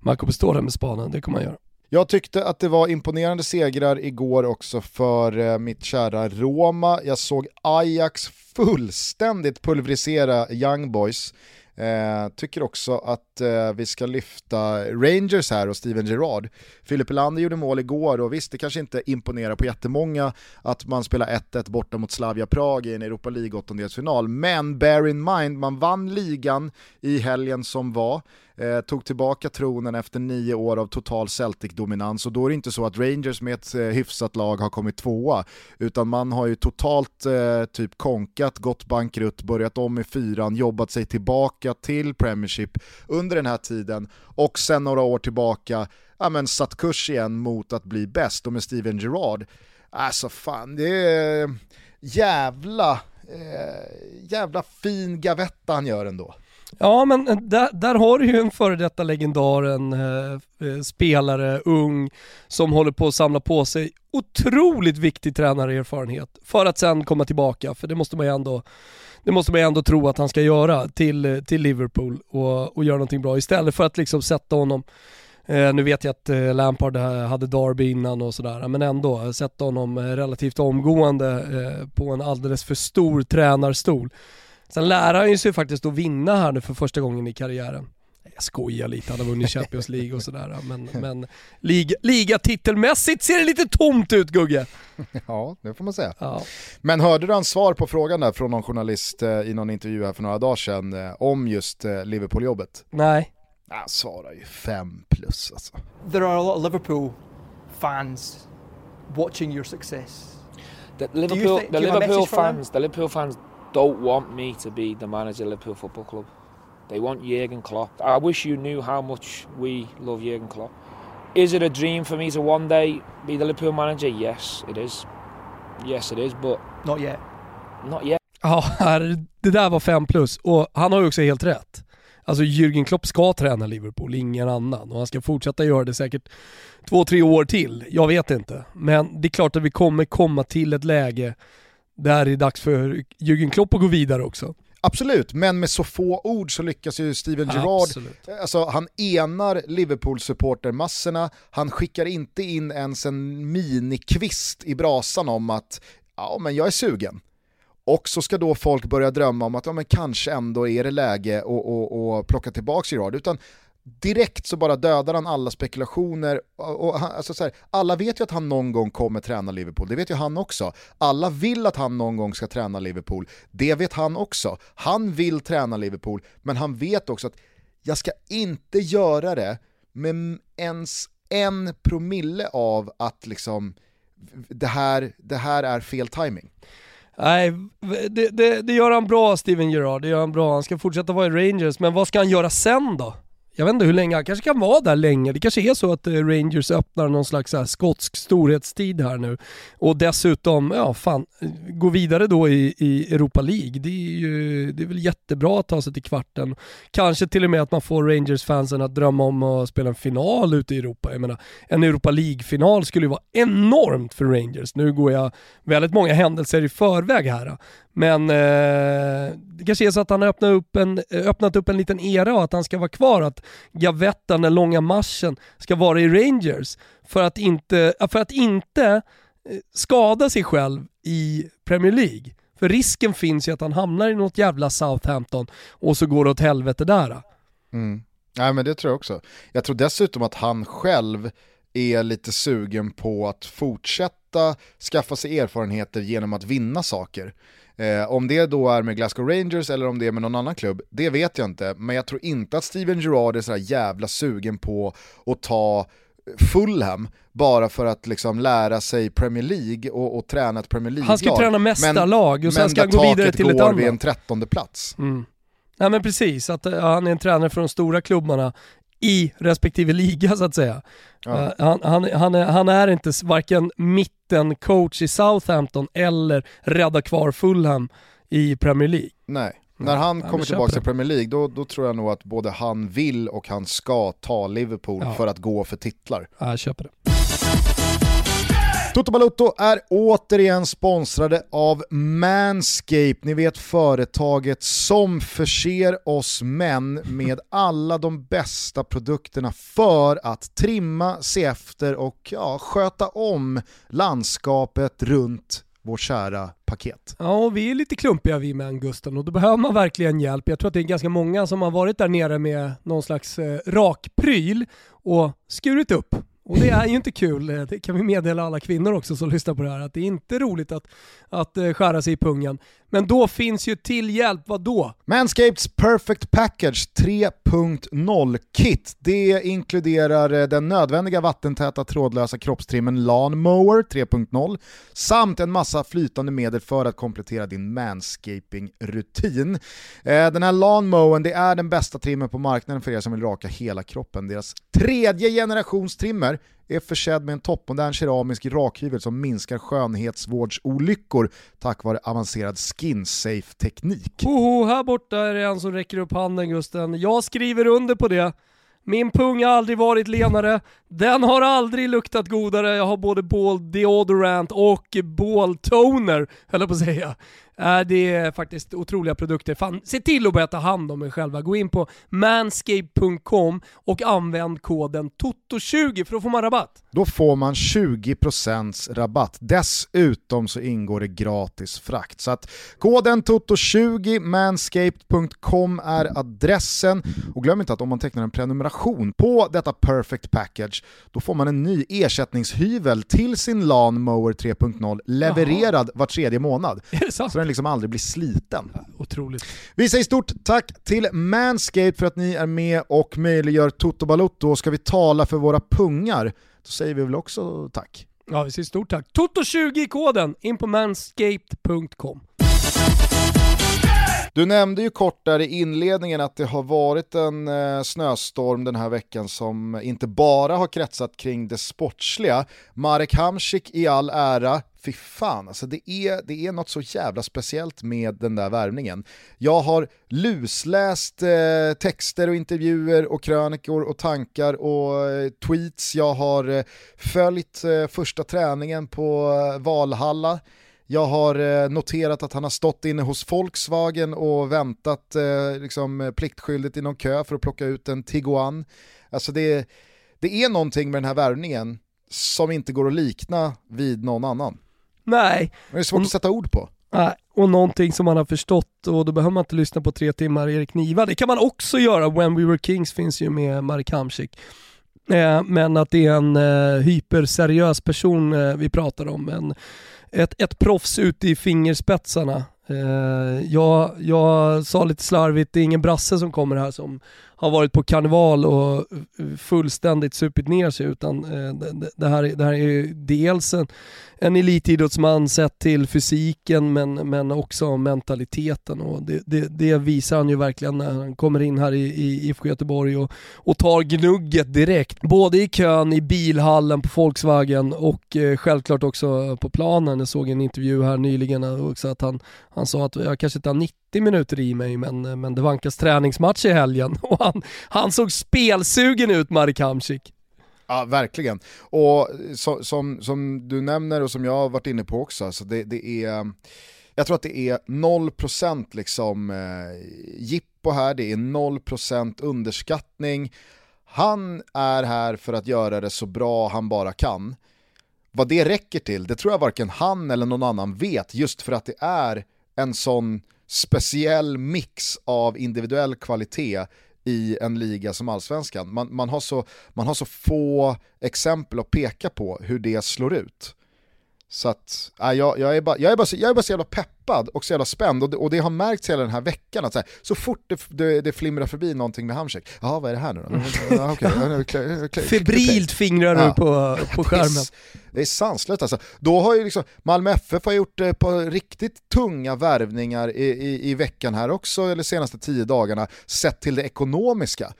Man kommer stå där med spaden, det kommer man göra. Jag tyckte att det var imponerande segrar igår också för mitt kära Roma. Jag såg Ajax fullständigt pulverisera Young Boys. Tycker också att vi ska lyfta Rangers här och Steven Gerrard. Filip Helander gjorde mål igår, och visst, det kanske inte imponerar på jättemånga att man spelar 1-1 borta mot Slavia Prag i en Europa League-åttondelsfinal, men bear in mind, man vann ligan i helgen som var, tog tillbaka tronen efter 9 år av total Celtic-dominans, och då är det inte så att Rangers med ett hyfsat lag har kommit tvåa, utan man har ju totalt typ konkat, gått bankrutt, börjat om i 4:an, jobbat sig tillbaka till Premiership under den här tiden, och sen några år tillbaka satt kurs igen mot att bli bäst, och med Steven Gerrard, alltså fan, det är jävla fin gavetta han gör ändå. Ja, men där har du ju en före detta legendar, en spelare, ung, som håller på att samla på sig otroligt viktig tränarerfarenhet för att sen komma tillbaka, för det måste man ju ändå tro att han ska göra till Liverpool och göra någonting bra, istället för att liksom sätta honom, nu vet jag att Lampard hade derby innan och sådär, men ändå sätta honom relativt omgående på en alldeles för stor tränarstol. Sen lär han ju sig faktiskt att vinna här nu för första gången i karriären. Jag skojar lite, han har vunnit Champions League och sådär. Men ligatitelmässigt ser det lite tomt ut, Gugge. Ja, det får man säga. Ja. Men hörde du en svar på frågan där från någon journalist i någon intervju här för några dagar sedan om just Liverpool-jobbet? Nej. Han svarar ju 5+. Alltså. There are a lot of Liverpool fans watching your success. The Liverpool fans don't want me to be the manager of Liverpool Football Club. They want Jurgen Klopp. I wish you knew how much we love Jurgen Klopp. Is it a dream for me to one day be the Liverpool manager? Yes, it is. Yes, it is, but... Not yet. Not yet. Ja, det där var 5+. Och han har ju också helt rätt. Alltså Jürgen Klopp ska träna Liverpool, ingen annan. Och han ska fortsätta göra det säkert 2-3 år till. Jag vet inte. Men det är klart att vi kommer komma till ett läge där är dags för Jürgen Klopp att gå vidare också. Absolut, men med så få ord så lyckas ju Steven Gerrard. Alltså, han enar Liverpool-supportermassorna. Han skickar inte in ens en minikvist i brasan om att ja, men jag är sugen. Och så ska då folk börja drömma om att ja, men kanske ändå är det läge att plocka tillbaka Girard. Utan direkt så bara dödar han alla spekulationer. Och han, alltså så här, alla vet ju att han någon gång kommer träna Liverpool. Det vet ju han också. Alla vill att han någon gång ska träna Liverpool. Det vet han också. Han vill träna Liverpool. Men han vet också att jag ska inte göra det med ens en promille av att liksom, det här är fel timing. Nej, det gör han bra, Steven Gerrard. Det gör han bra. Han ska fortsätta vara i Rangers, men vad ska han göra sen då? Jag vet inte hur länge, han kanske kan vara där länge. Det kanske är så att Rangers öppnar någon slags så här skotsk storhetstid här nu. Och dessutom, ja fan, gå vidare då i Europa League. Det är väl jättebra att ta sig till kvarten. Kanske till och med att man får Rangers-fansen att drömma om att spela en final ute i Europa. Jag menar, en Europa League-final skulle ju vara enormt för Rangers. Nu går jag väldigt många händelser i förväg här då. Men det kanske är så att han har öppnat upp en liten era och att han ska vara kvar, att gavettan, den långa marschen, ska vara i Rangers för att inte skada sig själv i Premier League. För risken finns ju att han hamnar i något jävla Southampton och så går det åt helvete där. Mm. Nej, men det tror jag också. Jag tror dessutom att han själv är lite sugen på att fortsätta skaffa sig erfarenheter genom att vinna saker. Om det då är med Glasgow Rangers eller om det är med någon annan klubb, det vet jag inte. Men jag tror inte att Steven Gerrard är så jävla sugen på att ta Fulham bara för att liksom lära sig Premier League och träna ett Premier League-lag. Han ska träna mästarlag och sen ska han gå vidare till ett annat. Men vid en 13:e plats. Mm. Nej, men precis, att han är en tränare för de stora klubbarna i respektive liga så att säga. Ja. Han är inte varken mittencoach i Southampton eller rädda kvar Fulham i Premier League. Nej, när han kommer tillbaka till Premier League då tror jag nog att både han vill och han ska ta Liverpool för att gå för titlar. Ja, jag köper det. Toto Balotto är återigen sponsrade av Manscape. Ni vet, företaget som förser oss män med alla de bästa produkterna för att trimma, se efter och sköta om landskapet runt vår kära paket. Ja, vi är lite klumpiga vi med Augusten och då behöver man verkligen hjälp. Jag tror att det är ganska många som har varit där nere med någon slags rakpryl och skurit upp. Och det är ju inte kul, det kan vi meddela alla kvinnor också som lyssnar på det här, att det är inte roligt att skära sig i pungen. Men då finns ju till hjälp, vad då? Manscapes Perfect Package 3.0-kit. Det inkluderar den nödvändiga vattentäta trådlösa kroppstrimmen Lawnmower 3.0 samt en massa flytande medel för att komplettera din manscaping-rutin. Den här Lawnmowern, det är den bästa trimmen på marknaden för er som vill raka hela kroppen. Deras tredje generations trimmer är försedd med en toppmodern keramisk rakhyvel som minskar skönhetsvårdsolyckor tack vare avancerad skin-safe-teknik. Här borta är det en som räcker upp handen, Gusten. Jag skriver under på det. Min pung har aldrig varit lenare. Den har aldrig luktat godare. Jag har både ball deodorant och ball toner, höll jag på att säga. Det är faktiskt otroliga produkter. Fan, se till att börja ta hand om er själva. Gå in på manscape.com och använd koden TOTO20 för att få man rabatt. Då får man 20% rabatt. Dessutom så ingår det gratis frakt. Så att koden TOTO20 manscape.com är adressen. Och glöm inte att om man tecknar en prenumeration på detta Perfect Package, då får man en ny ersättningshyvel till sin Lawnmower 3.0 levererad var tredje månad. Är det sant? Så den liksom aldrig blir sliten. Otroligt. Vi säger stort tack till Manscaped för att ni är med och möjliggör Toto Balotto. Och ska vi tala för våra pungar, då säger vi väl också tack. Ja, vi säger stort tack. Toto20-koden in på manscaped.com. Du nämnde ju kort där i inledningen att det har varit en snöstorm den här veckan som inte bara har kretsat kring det sportsliga. Marek Hamsik i all ära. Fy fan, alltså det är något så jävla speciellt med den där värvningen. Jag har lusläst texter och intervjuer och krönikor och tankar och tweets. Jag har följt första träningen på Valhalla. Jag har noterat att han har stått inne hos Volkswagen och väntat liksom pliktskyldigt i någon kö för att plocka ut en Tiguan. Alltså det är någonting med den här värvningen som inte går att likna vid någon annan. Nej. Men det är svårt att sätta ord på. Och någonting som man har förstått, och då behöver man inte lyssna på 3 timmar Erik Niva. Det kan man också göra. When We Were Kings finns ju med Marek Hamsik. Men att det är en hyperseriös person vi pratar om. Ett proffs ute i fingerspetsarna. Jag sa lite slarvigt, det är ingen brasse som kommer här som har varit på karneval och fullständigt supit ner sig, utan det här är dels en elitidrottsman sett till fysiken, men också mentaliteten, och det visar han ju verkligen när han kommer in här i IFK Göteborg och tar gnugget direkt, både i kön, i bilhallen, på Volkswagen och självklart också på planen. Jag såg en intervju här nyligen också att han sa att jag kanske inte har 90 minuter i mig, men det vankas träningsmatch i helgen. Och han såg spelsugen ut, Marek Hamsik. Ja, verkligen. Och som du nämner och som jag har varit inne på också, så det är... Jag tror att det är 0% liksom jippo här, det är 0% underskattning. Han är här för att göra det så bra han bara kan. Vad det räcker till, det tror jag varken han eller någon annan vet, just för att det är en sån speciell mix av individuell kvalitet i en liga som Allsvenskan. Man har så få exempel att peka på hur det slår ut. Så att, jag är bara så jävla peppad och så jävla spänd, och det har märkts hela den här veckan att så fort det flimrar förbi någonting med Hamsik. Ja, vad är det här nu då? Ja, okay. Febrilt fingrar du på skärmen. Det är sanslöst alltså. Då har ju liksom Malmö FF har gjort på riktigt tunga värvningar i veckan här också, eller senaste 10 dagarna, sett till det ekonomiska.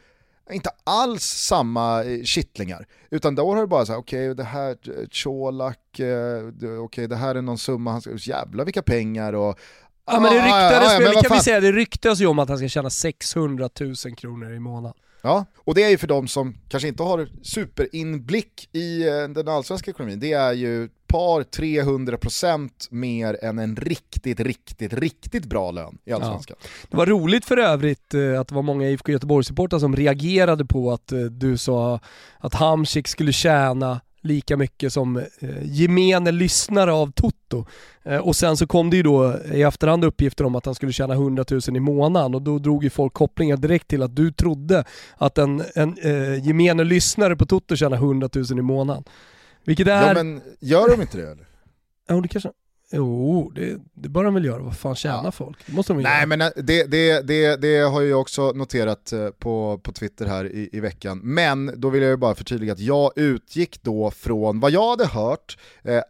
Inte alls samma kittlingar, utan då har det bara så här, okej, det här Colak, okej, det här är någon summa, han ska, jävla vilka pengar, och ja, men det ryktades, men vi kan vi säga, det ryktas ju om att han ska tjäna 600 000 kronor i månaden. Ja, och det är ju för dem som kanske inte har superinblick i den allsvenska ekonomin. Det är ju par 300% mer än en riktigt bra lön i allsvenskan. Ja. Det var roligt för övrigt att det var många IFK Göteborg-supportrar som reagerade på att du sa att Hamsik skulle tjäna lika mycket som gemene lyssnare av Toto. Och sen så kom det ju då i efterhand uppgifter om att han skulle tjäna 100 000 i månaden, och då drog ju folk kopplingar direkt till att du trodde att en gemene lyssnare på Toto tjänar 100 000 i månaden. Vilket är... Ja, men gör de inte det eller? Ja, det kanske... Jo, det bör de väl göra. Vad fan tjänar folk? Det måste de väl göra. Nej, men det har jag också noterat på Twitter här i veckan. Men då vill jag ju bara förtydliga att jag utgick då från vad jag hade hört,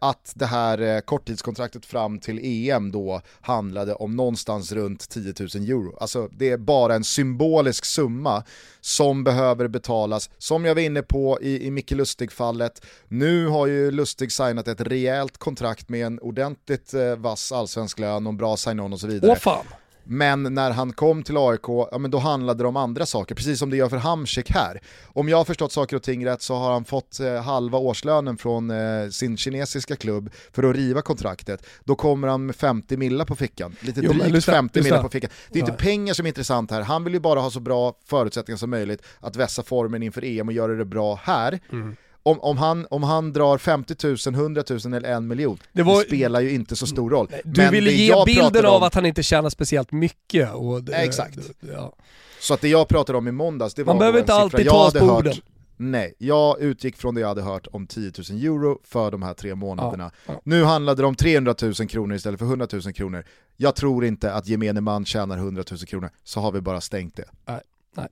att det här korttidskontraktet fram till EM då handlade om någonstans runt 10 000 euro. Alltså det är bara en symbolisk summa som behöver betalas, som jag var inne på i Micke Lustig-fallet. Nu har ju Lustig signat ett rejält kontrakt med en ordentlig vass allsvensk lön, någon bra sign-on och så vidare. Åh fan. Men när han kom till AIK, ja, men då handlade det om andra saker, precis som det gör för Hamsik här. Om jag har förstått saker och ting rätt så har han fått halva årslönen från sin kinesiska klubb för att riva kontraktet. Då kommer han med 50 milla på fickan. Lite drygt 50 milla på fickan. Det är inte pengar som är intressant här. Han vill ju bara ha så bra förutsättningar som möjligt att vässa formen inför EM och göra det bra här. Mm. Om han drar 50 000, 100 000 eller 1 miljon, det spelar ju inte så stor roll. Du men ville ge bilden av att han inte tjänar speciellt mycket. Och det, exakt. Ja. Så att det jag pratade om i måndags, det var... Man behöver inte alltid ta på orden. Nej, jag utgick från det jag hade hört om 10 000 euro för de här 3 månaderna. Ja. Nu handlade det om 300 000 kronor istället för 100 000 kronor. Jag tror inte att gemene man tjänar 100 000 kronor, så har vi bara stängt det. Nej. Nej.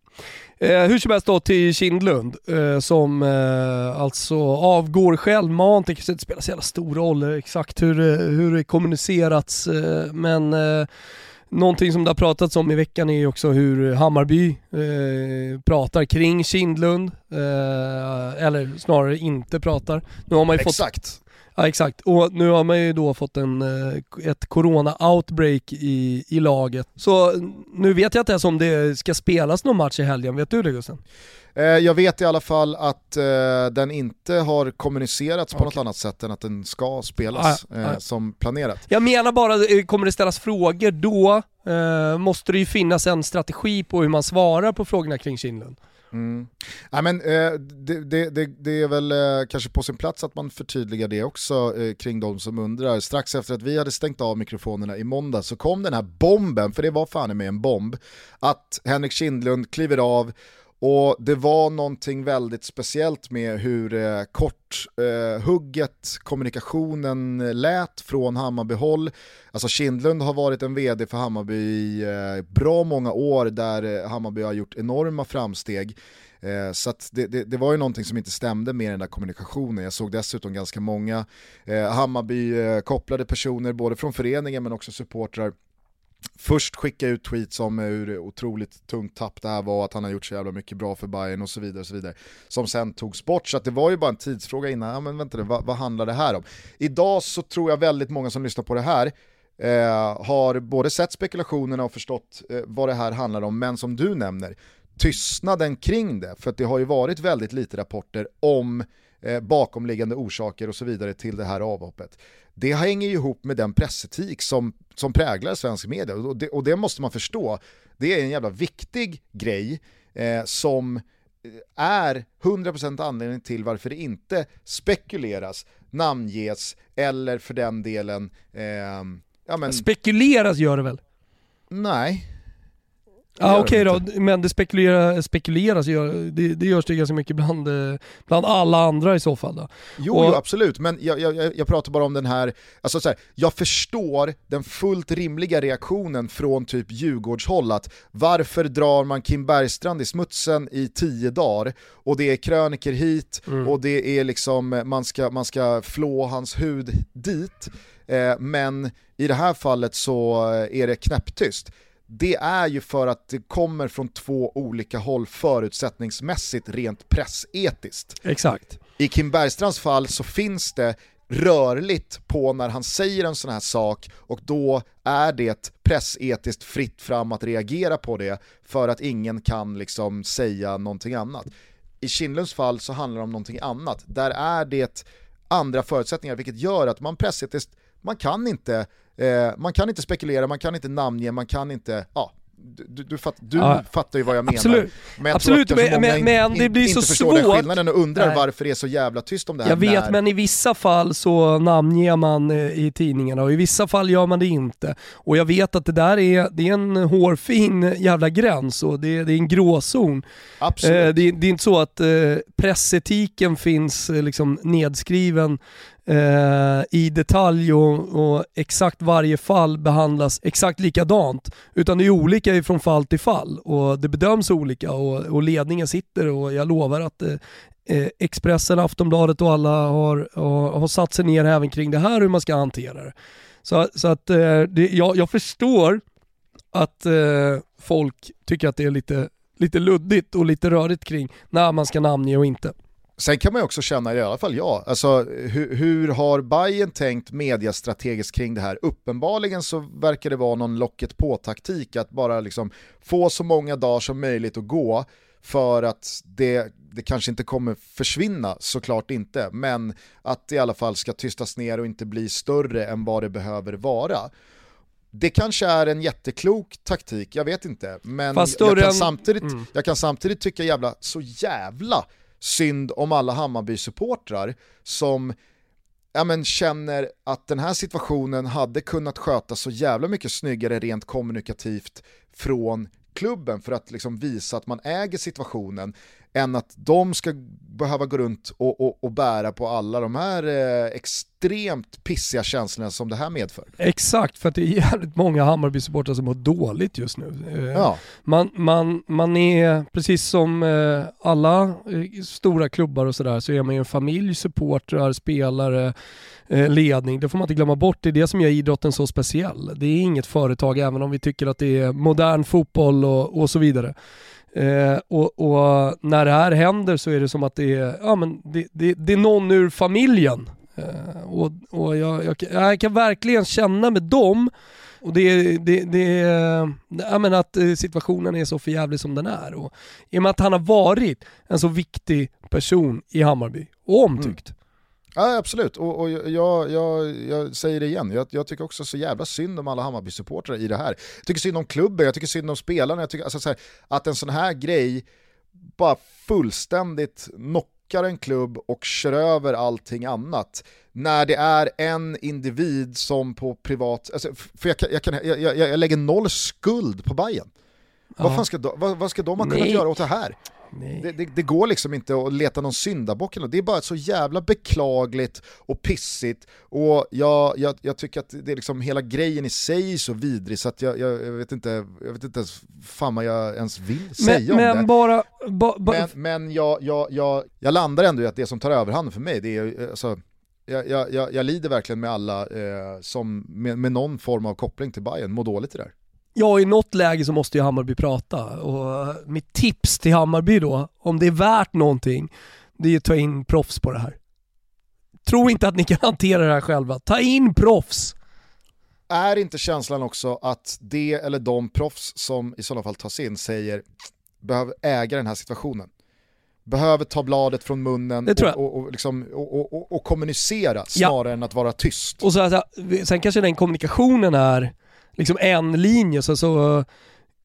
Hur som helst då till Kindlund som alltså avgår självmant. Det kanske inte spelar så jävla stor roll exakt hur det kommunicerats, men någonting som det har pratats om i veckan är också hur Hammarby pratar kring Kindlund, eller snarare inte pratar. Nu har man ju fått... Ja, exakt. Och nu har man ju då fått ett corona-outbreak i laget. Så nu vet jag inte ens om det ska spelas någon match i helgen. Vet du det, Gusten? Jag vet i alla fall att den inte har kommunicerats på något annat sätt än att den ska spelas som planerat. Jag menar bara, kommer det ställas frågor då måste det ju finnas en strategi på hur man svarar på frågorna kring Kindlund. Mm. Ja, men, det är väl kanske på sin plats att man förtydligar det också kring de som undrar. Strax efter att vi hade stängt av mikrofonerna i måndag så kom den här bomben, för det var fan med en bomb, att Henrik Kindlund kliver av. Och det var någonting väldigt speciellt med hur korthugget, kommunikationen lät från Hammarbyhåll. Alltså Kindlund har varit en vd för Hammarby i bra många år, där Hammarby har gjort enorma framsteg. Så att det var ju någonting som inte stämde med den där kommunikationen. Jag såg dessutom ganska många Hammarby-kopplade personer, både från föreningen men också supportrar. Först skicka ut tweets om hur otroligt tungt tapp det här var, att han har gjort så jävla mycket bra för Bayern och så vidare och så vidare, som sen togs bort. Så att det var ju bara en tidsfråga innan, ja, men vänta, vad handlar det här om? Idag så tror jag väldigt många som lyssnar på det här har både sett spekulationerna och förstått vad det här handlar om, men som du nämner, tystnaden kring det, för att det har ju varit väldigt lite rapporter om bakomliggande orsaker och så vidare till det här avhoppet. Det hänger ju ihop med den pressetik som präglar svensk media, och det måste man förstå. Det är en jävla viktig grej som är 100% anledning till varför det inte spekuleras, namnges eller för den delen spekuleras gör det väl? Nej. Ja, okej då, men det spekuleras det görs det ganska mycket bland alla andra i så fall då. Jo, absolut, men jag pratar bara om den här, alltså så här, jag förstår den fullt rimliga reaktionen från typ Djurgårdshåll, att varför drar man Kim Bergstrand i smutsen i 10 dagar, och det är kröniker hit och det är liksom man ska flå hans hud dit, men i det här fallet så är det knäpptyst. Det är ju för att det kommer från två olika håll förutsättningsmässigt, rent pressetiskt. Exakt. I Kim Bergstrands fall så finns det rörligt på när han säger en sån här sak, och då är det pressetiskt fritt fram att reagera på det, för att ingen kan liksom säga någonting annat. I Kindlunds fall så handlar det om någonting annat. Där är det andra förutsättningar, vilket gör att man pressetiskt, man kan inte spekulera, man kan inte namnge, man kan inte... Ja, du fattar ju vad jag menar. Absolut. Men, jag tror att det blir så svårt. Inte förstår skillnaden och undrar varför det är så jävla tyst om det här. Jag vet, men i vissa fall så namnger man i tidningarna och i vissa fall gör man det inte. Och jag vet att det där är en hårfin jävla gräns, och det är en gråzon. Absolut. Det är inte så att pressetiken finns liksom nedskriven i detalj, och exakt varje fall behandlas exakt likadant, utan det är olika från fall till fall, och det bedöms olika, och ledningen sitter, och jag lovar att Expressen, Aftonbladet och alla har satt sig ner även kring det här, hur man ska hantera det, så att jag förstår att folk tycker att det är lite luddigt och lite rörigt kring när man ska namnge och inte. Sen kan man ju också känna, i alla fall jag, alltså, hur har Bayern tänkt mediastrategiskt kring det här? Uppenbarligen så verkar det vara någon locket på-taktik, att bara liksom få så många dagar som möjligt att gå, för att det kanske inte kommer försvinna, såklart inte, men att det i alla fall ska tystas ner och inte bli större än vad det behöver vara. Det kanske är en jätteklok taktik, jag vet inte, men jag kan samtidigt tycka så jävla synd om alla Hammarby-supportrar som känner att den här situationen hade kunnat skötas så jävla mycket snyggare rent kommunikativt från klubben, för att liksom visa att man äger situationen, än att de ska behöva gå runt och bära på alla de här extremt pissiga känslorna som det här medför. Exakt, för att det är jävligt många Hammarby-supportrar som mår dåligt just nu. Ja. Man är, precis som alla stora klubbar och sådär, så är man ju en familj, supportrar, spelare, ledning. Det får man inte glömma bort. Det är det som gör idrotten så speciell. Det är inget företag, även om vi tycker att det är modern fotboll och så vidare. Och när det här händer så är det som att det är någon ur familjen, och jag kan verkligen känna med dem, och det är att situationen är så förjävlig som den är, och i och med att han har varit en så viktig person i Hammarby och omtyckt. Ja, absolut, och jag säger det igen, jag tycker också så jävla synd om alla Hammarby-supportrar i det här. Jag tycker synd om klubben, jag tycker synd om spelarna, jag tycker, alltså, så här, att en sån här grej bara fullständigt knockar en klubb och kör över allting annat. När det är en individ som på privat... Alltså, för jag lägger noll skuld på Bayern. Ja. Vad ska de ha kunnat göra åt det här? Det går liksom inte att leta någon syndabock. Det är bara ett så jävla beklagligt och pissigt. Och jag tycker att det är liksom hela grejen i sig så vidrig så att jag vet inte fan vad jag ens vill säga men om det. Men jag landar ändå i att det som tar överhand för mig, det är alltså, jag lider verkligen med alla som med någon form av koppling till Bayern mår dåligt i det där. Ja, i något läge så måste ju Hammarby prata. Och mitt tips till Hammarby då, om det är värt någonting, det är ju att ta in proffs på det här. Tro inte att ni kan hantera det här själva. Ta in proffs! Är inte känslan också att det eller de proffs som i sådana fall tas in säger behöver äga den här situationen? Behöver ta bladet från munnen och kommunicera snarare än att vara tyst. Och så, sen kanske den kommunikationen är liksom en linje, så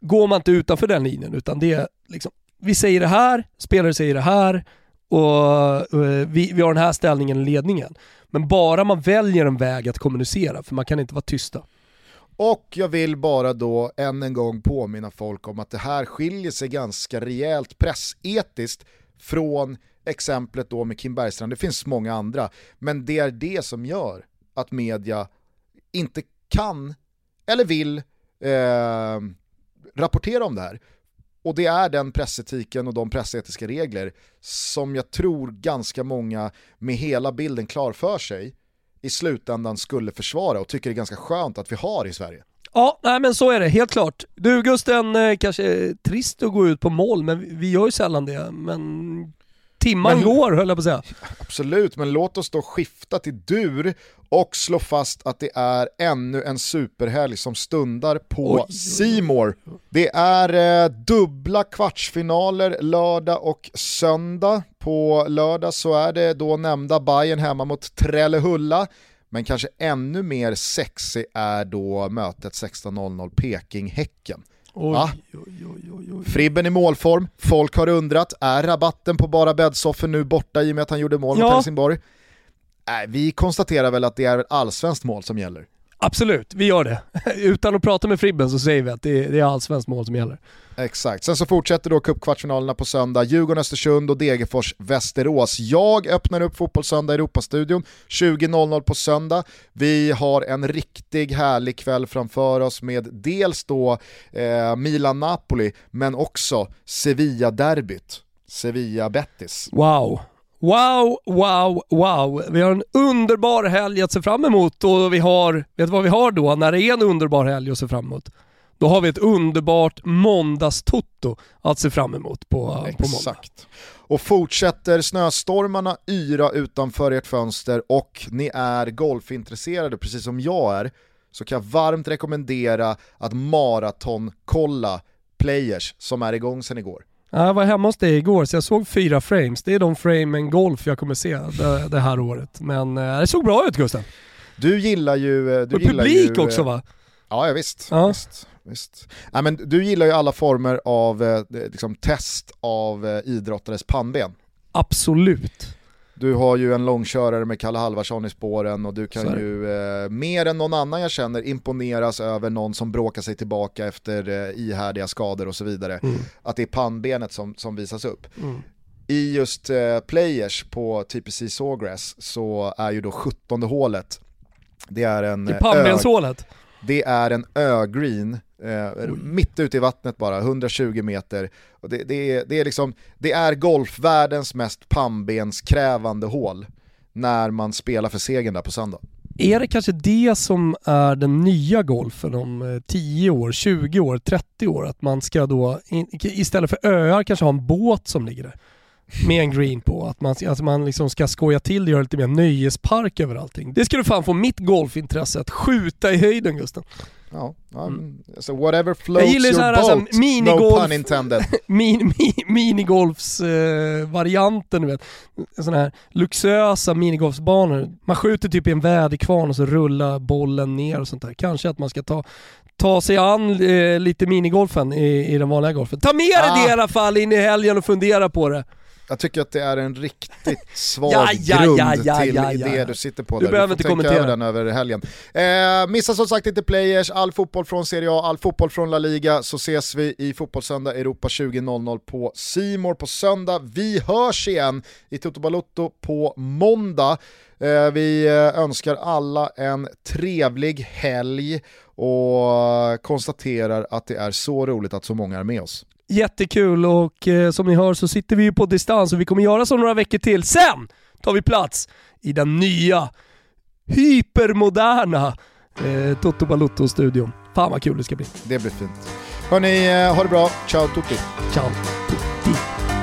går man inte utanför den linjen, utan det är liksom, vi säger det här, spelare säger det här och vi har den här ställningen i ledningen. Men bara man väljer en väg att kommunicera, för man kan inte vara tysta. Och jag vill bara då än en gång påminna folk om att det här skiljer sig ganska rejält pressetiskt från exemplet då med Kim Bergstrand. Det finns många andra, men det är det som gör att media inte kan eller vill rapportera om det här. Och det är den pressetiken och de pressetiska regler som jag tror ganska många med hela bilden klar för sig i slutändan skulle försvara och tycker det är ganska skönt att vi har i Sverige. Ja, nej, men så är det, helt klart. Du Gusten, kanske är trist att gå ut på mål, men vi gör ju sällan det. Men timman går, höll jag på att säga. Absolut, men låt oss då skifta till dur och slå fast att det är ännu en superhelg som stundar på C More. Det är dubbla kvartsfinaler lördag och söndag. På lördag så är det då nämnda Bayern hemma mot Trellehulla. Men kanske ännu mer sexy är då mötet 16:00 Peking-Häcken. Ja. Fribben i målform. Folk har undrat, är rabatten på bara bäddsoffer nu borta i och med att han gjorde mål mot Helsingborg? Vi konstaterar väl att det är ett allsvenskt mål som gäller. Absolut, vi gör det. Utan att prata med Fribben så säger vi att det är allsvenskt mål som gäller. Exakt. Sen så fortsätter då cupkvartsfinalerna på söndag. Djurgården, Östersund och Degerfors, Västerås. Jag öppnar upp Fotbollssöndag i Europastudion 20:00 på söndag. Vi har en riktig härlig kväll framför oss med dels då Milan-Napoli, men också Sevilla-derbyt. Sevilla-Betis. Wow! Wow, wow, wow. Vi har en underbar helg att se fram emot, och vi har, vet du vad vi har då? När det är en underbar helg att se fram emot, då har vi ett underbart måndagstotto att se fram emot på måndag. Och fortsätter snöstormarna yra utanför ert fönster och ni är golfintresserade precis som jag är, så kan jag varmt rekommendera att maratonkolla Players som är igång sedan igår. Jag var hemma hos dig igår så jag såg 4 frames. Det är de framen golf jag kommer se det här året. Men det såg bra ut, Gustav. Du gillar ju... Du och gillar publik ju, också, va? Ja, visst. Ja. Visst. Nej, men du gillar ju alla former av liksom, test av idrottares pannben. Absolut. Du har ju en långkörare med Kalle Halvarsson i spåren och du kan ju mer än någon annan jag känner imponeras över någon som bråkar sig tillbaka efter ihärdiga skador och så vidare. Mm. Att det är pannbenet som visas upp. Mm. I just Players på TPC Sawgrass så är ju då 17:e hålet. Det är en pannbenshålet. Det är en ögreen mitt ute i vattnet bara, 120 meter. Och det är liksom, det är golfvärldens mest pannbenskrävande hål när man spelar för segern där på söndag. Är det kanske det som är den nya golfen om 10 år, 20 år, 30 år? Att man ska då, istället för öar, kanske ha en båt som ligger där med en green på, att man liksom ska skoja till och göra lite mer nöjespark över allting. Det skulle fan få mitt golfintresse att skjuta i höjden, Gusten. Ja, so whatever floats your boat, alltså, no pun intended. Minigolfsvarianten, du vet. Sådana här luxösa minigolfsbanor. Man skjuter typ i en väderkvarn och så rullar bollen ner och sånt där. Kanske att man ska ta ta sig an lite minigolfen i den vanliga golfen. Ta med det i alla fall in i helgen och fundera på det. Jag tycker att det är en riktigt svag grund till idé du sitter på. Du behöver inte kommentera över den över helgen. Missa som sagt inte Players, all fotboll från Serie A, all fotboll från La Liga. Så ses vi i Fotbollssöndag Europa 20.00 på C More på söndag. Vi hörs igen i Toto Balotto på måndag. Vi önskar alla en trevlig helg och konstaterar att det är så roligt att så många är med oss. Jättekul, och som ni hör så sitter vi ju på distans och vi kommer göra så några veckor till. Sen tar vi plats i den nya hypermoderna Toto Balotto-studion. Fan vad kul det ska bli. Det blir fint. Hörni, ha det bra. Ciao Tutti. Ciao Tutti.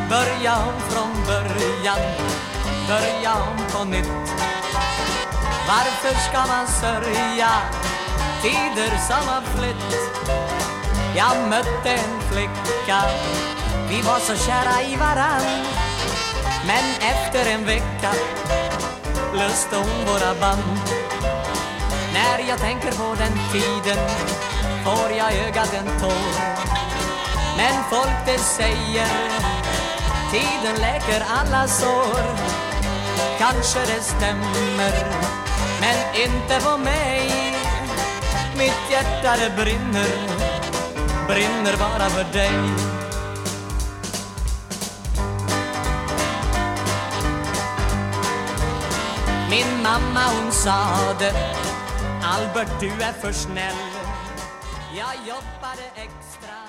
Börja från början. Börja på nytt. Varför ska man sörja tider som har flytt? Jag mötte en flicka, vi var så kära i varann. Men efter en vecka löste hon våra band. När jag tänker på den tiden får jag ögat en tår. Men folk det säger, tiden läker alla sår. Kanske det stämmer, men inte på mig. Mitt hjärta det brinner, brinner bara för dig. Min mamma hon sa det, Albert du är för snäll. Jag jobbade extra.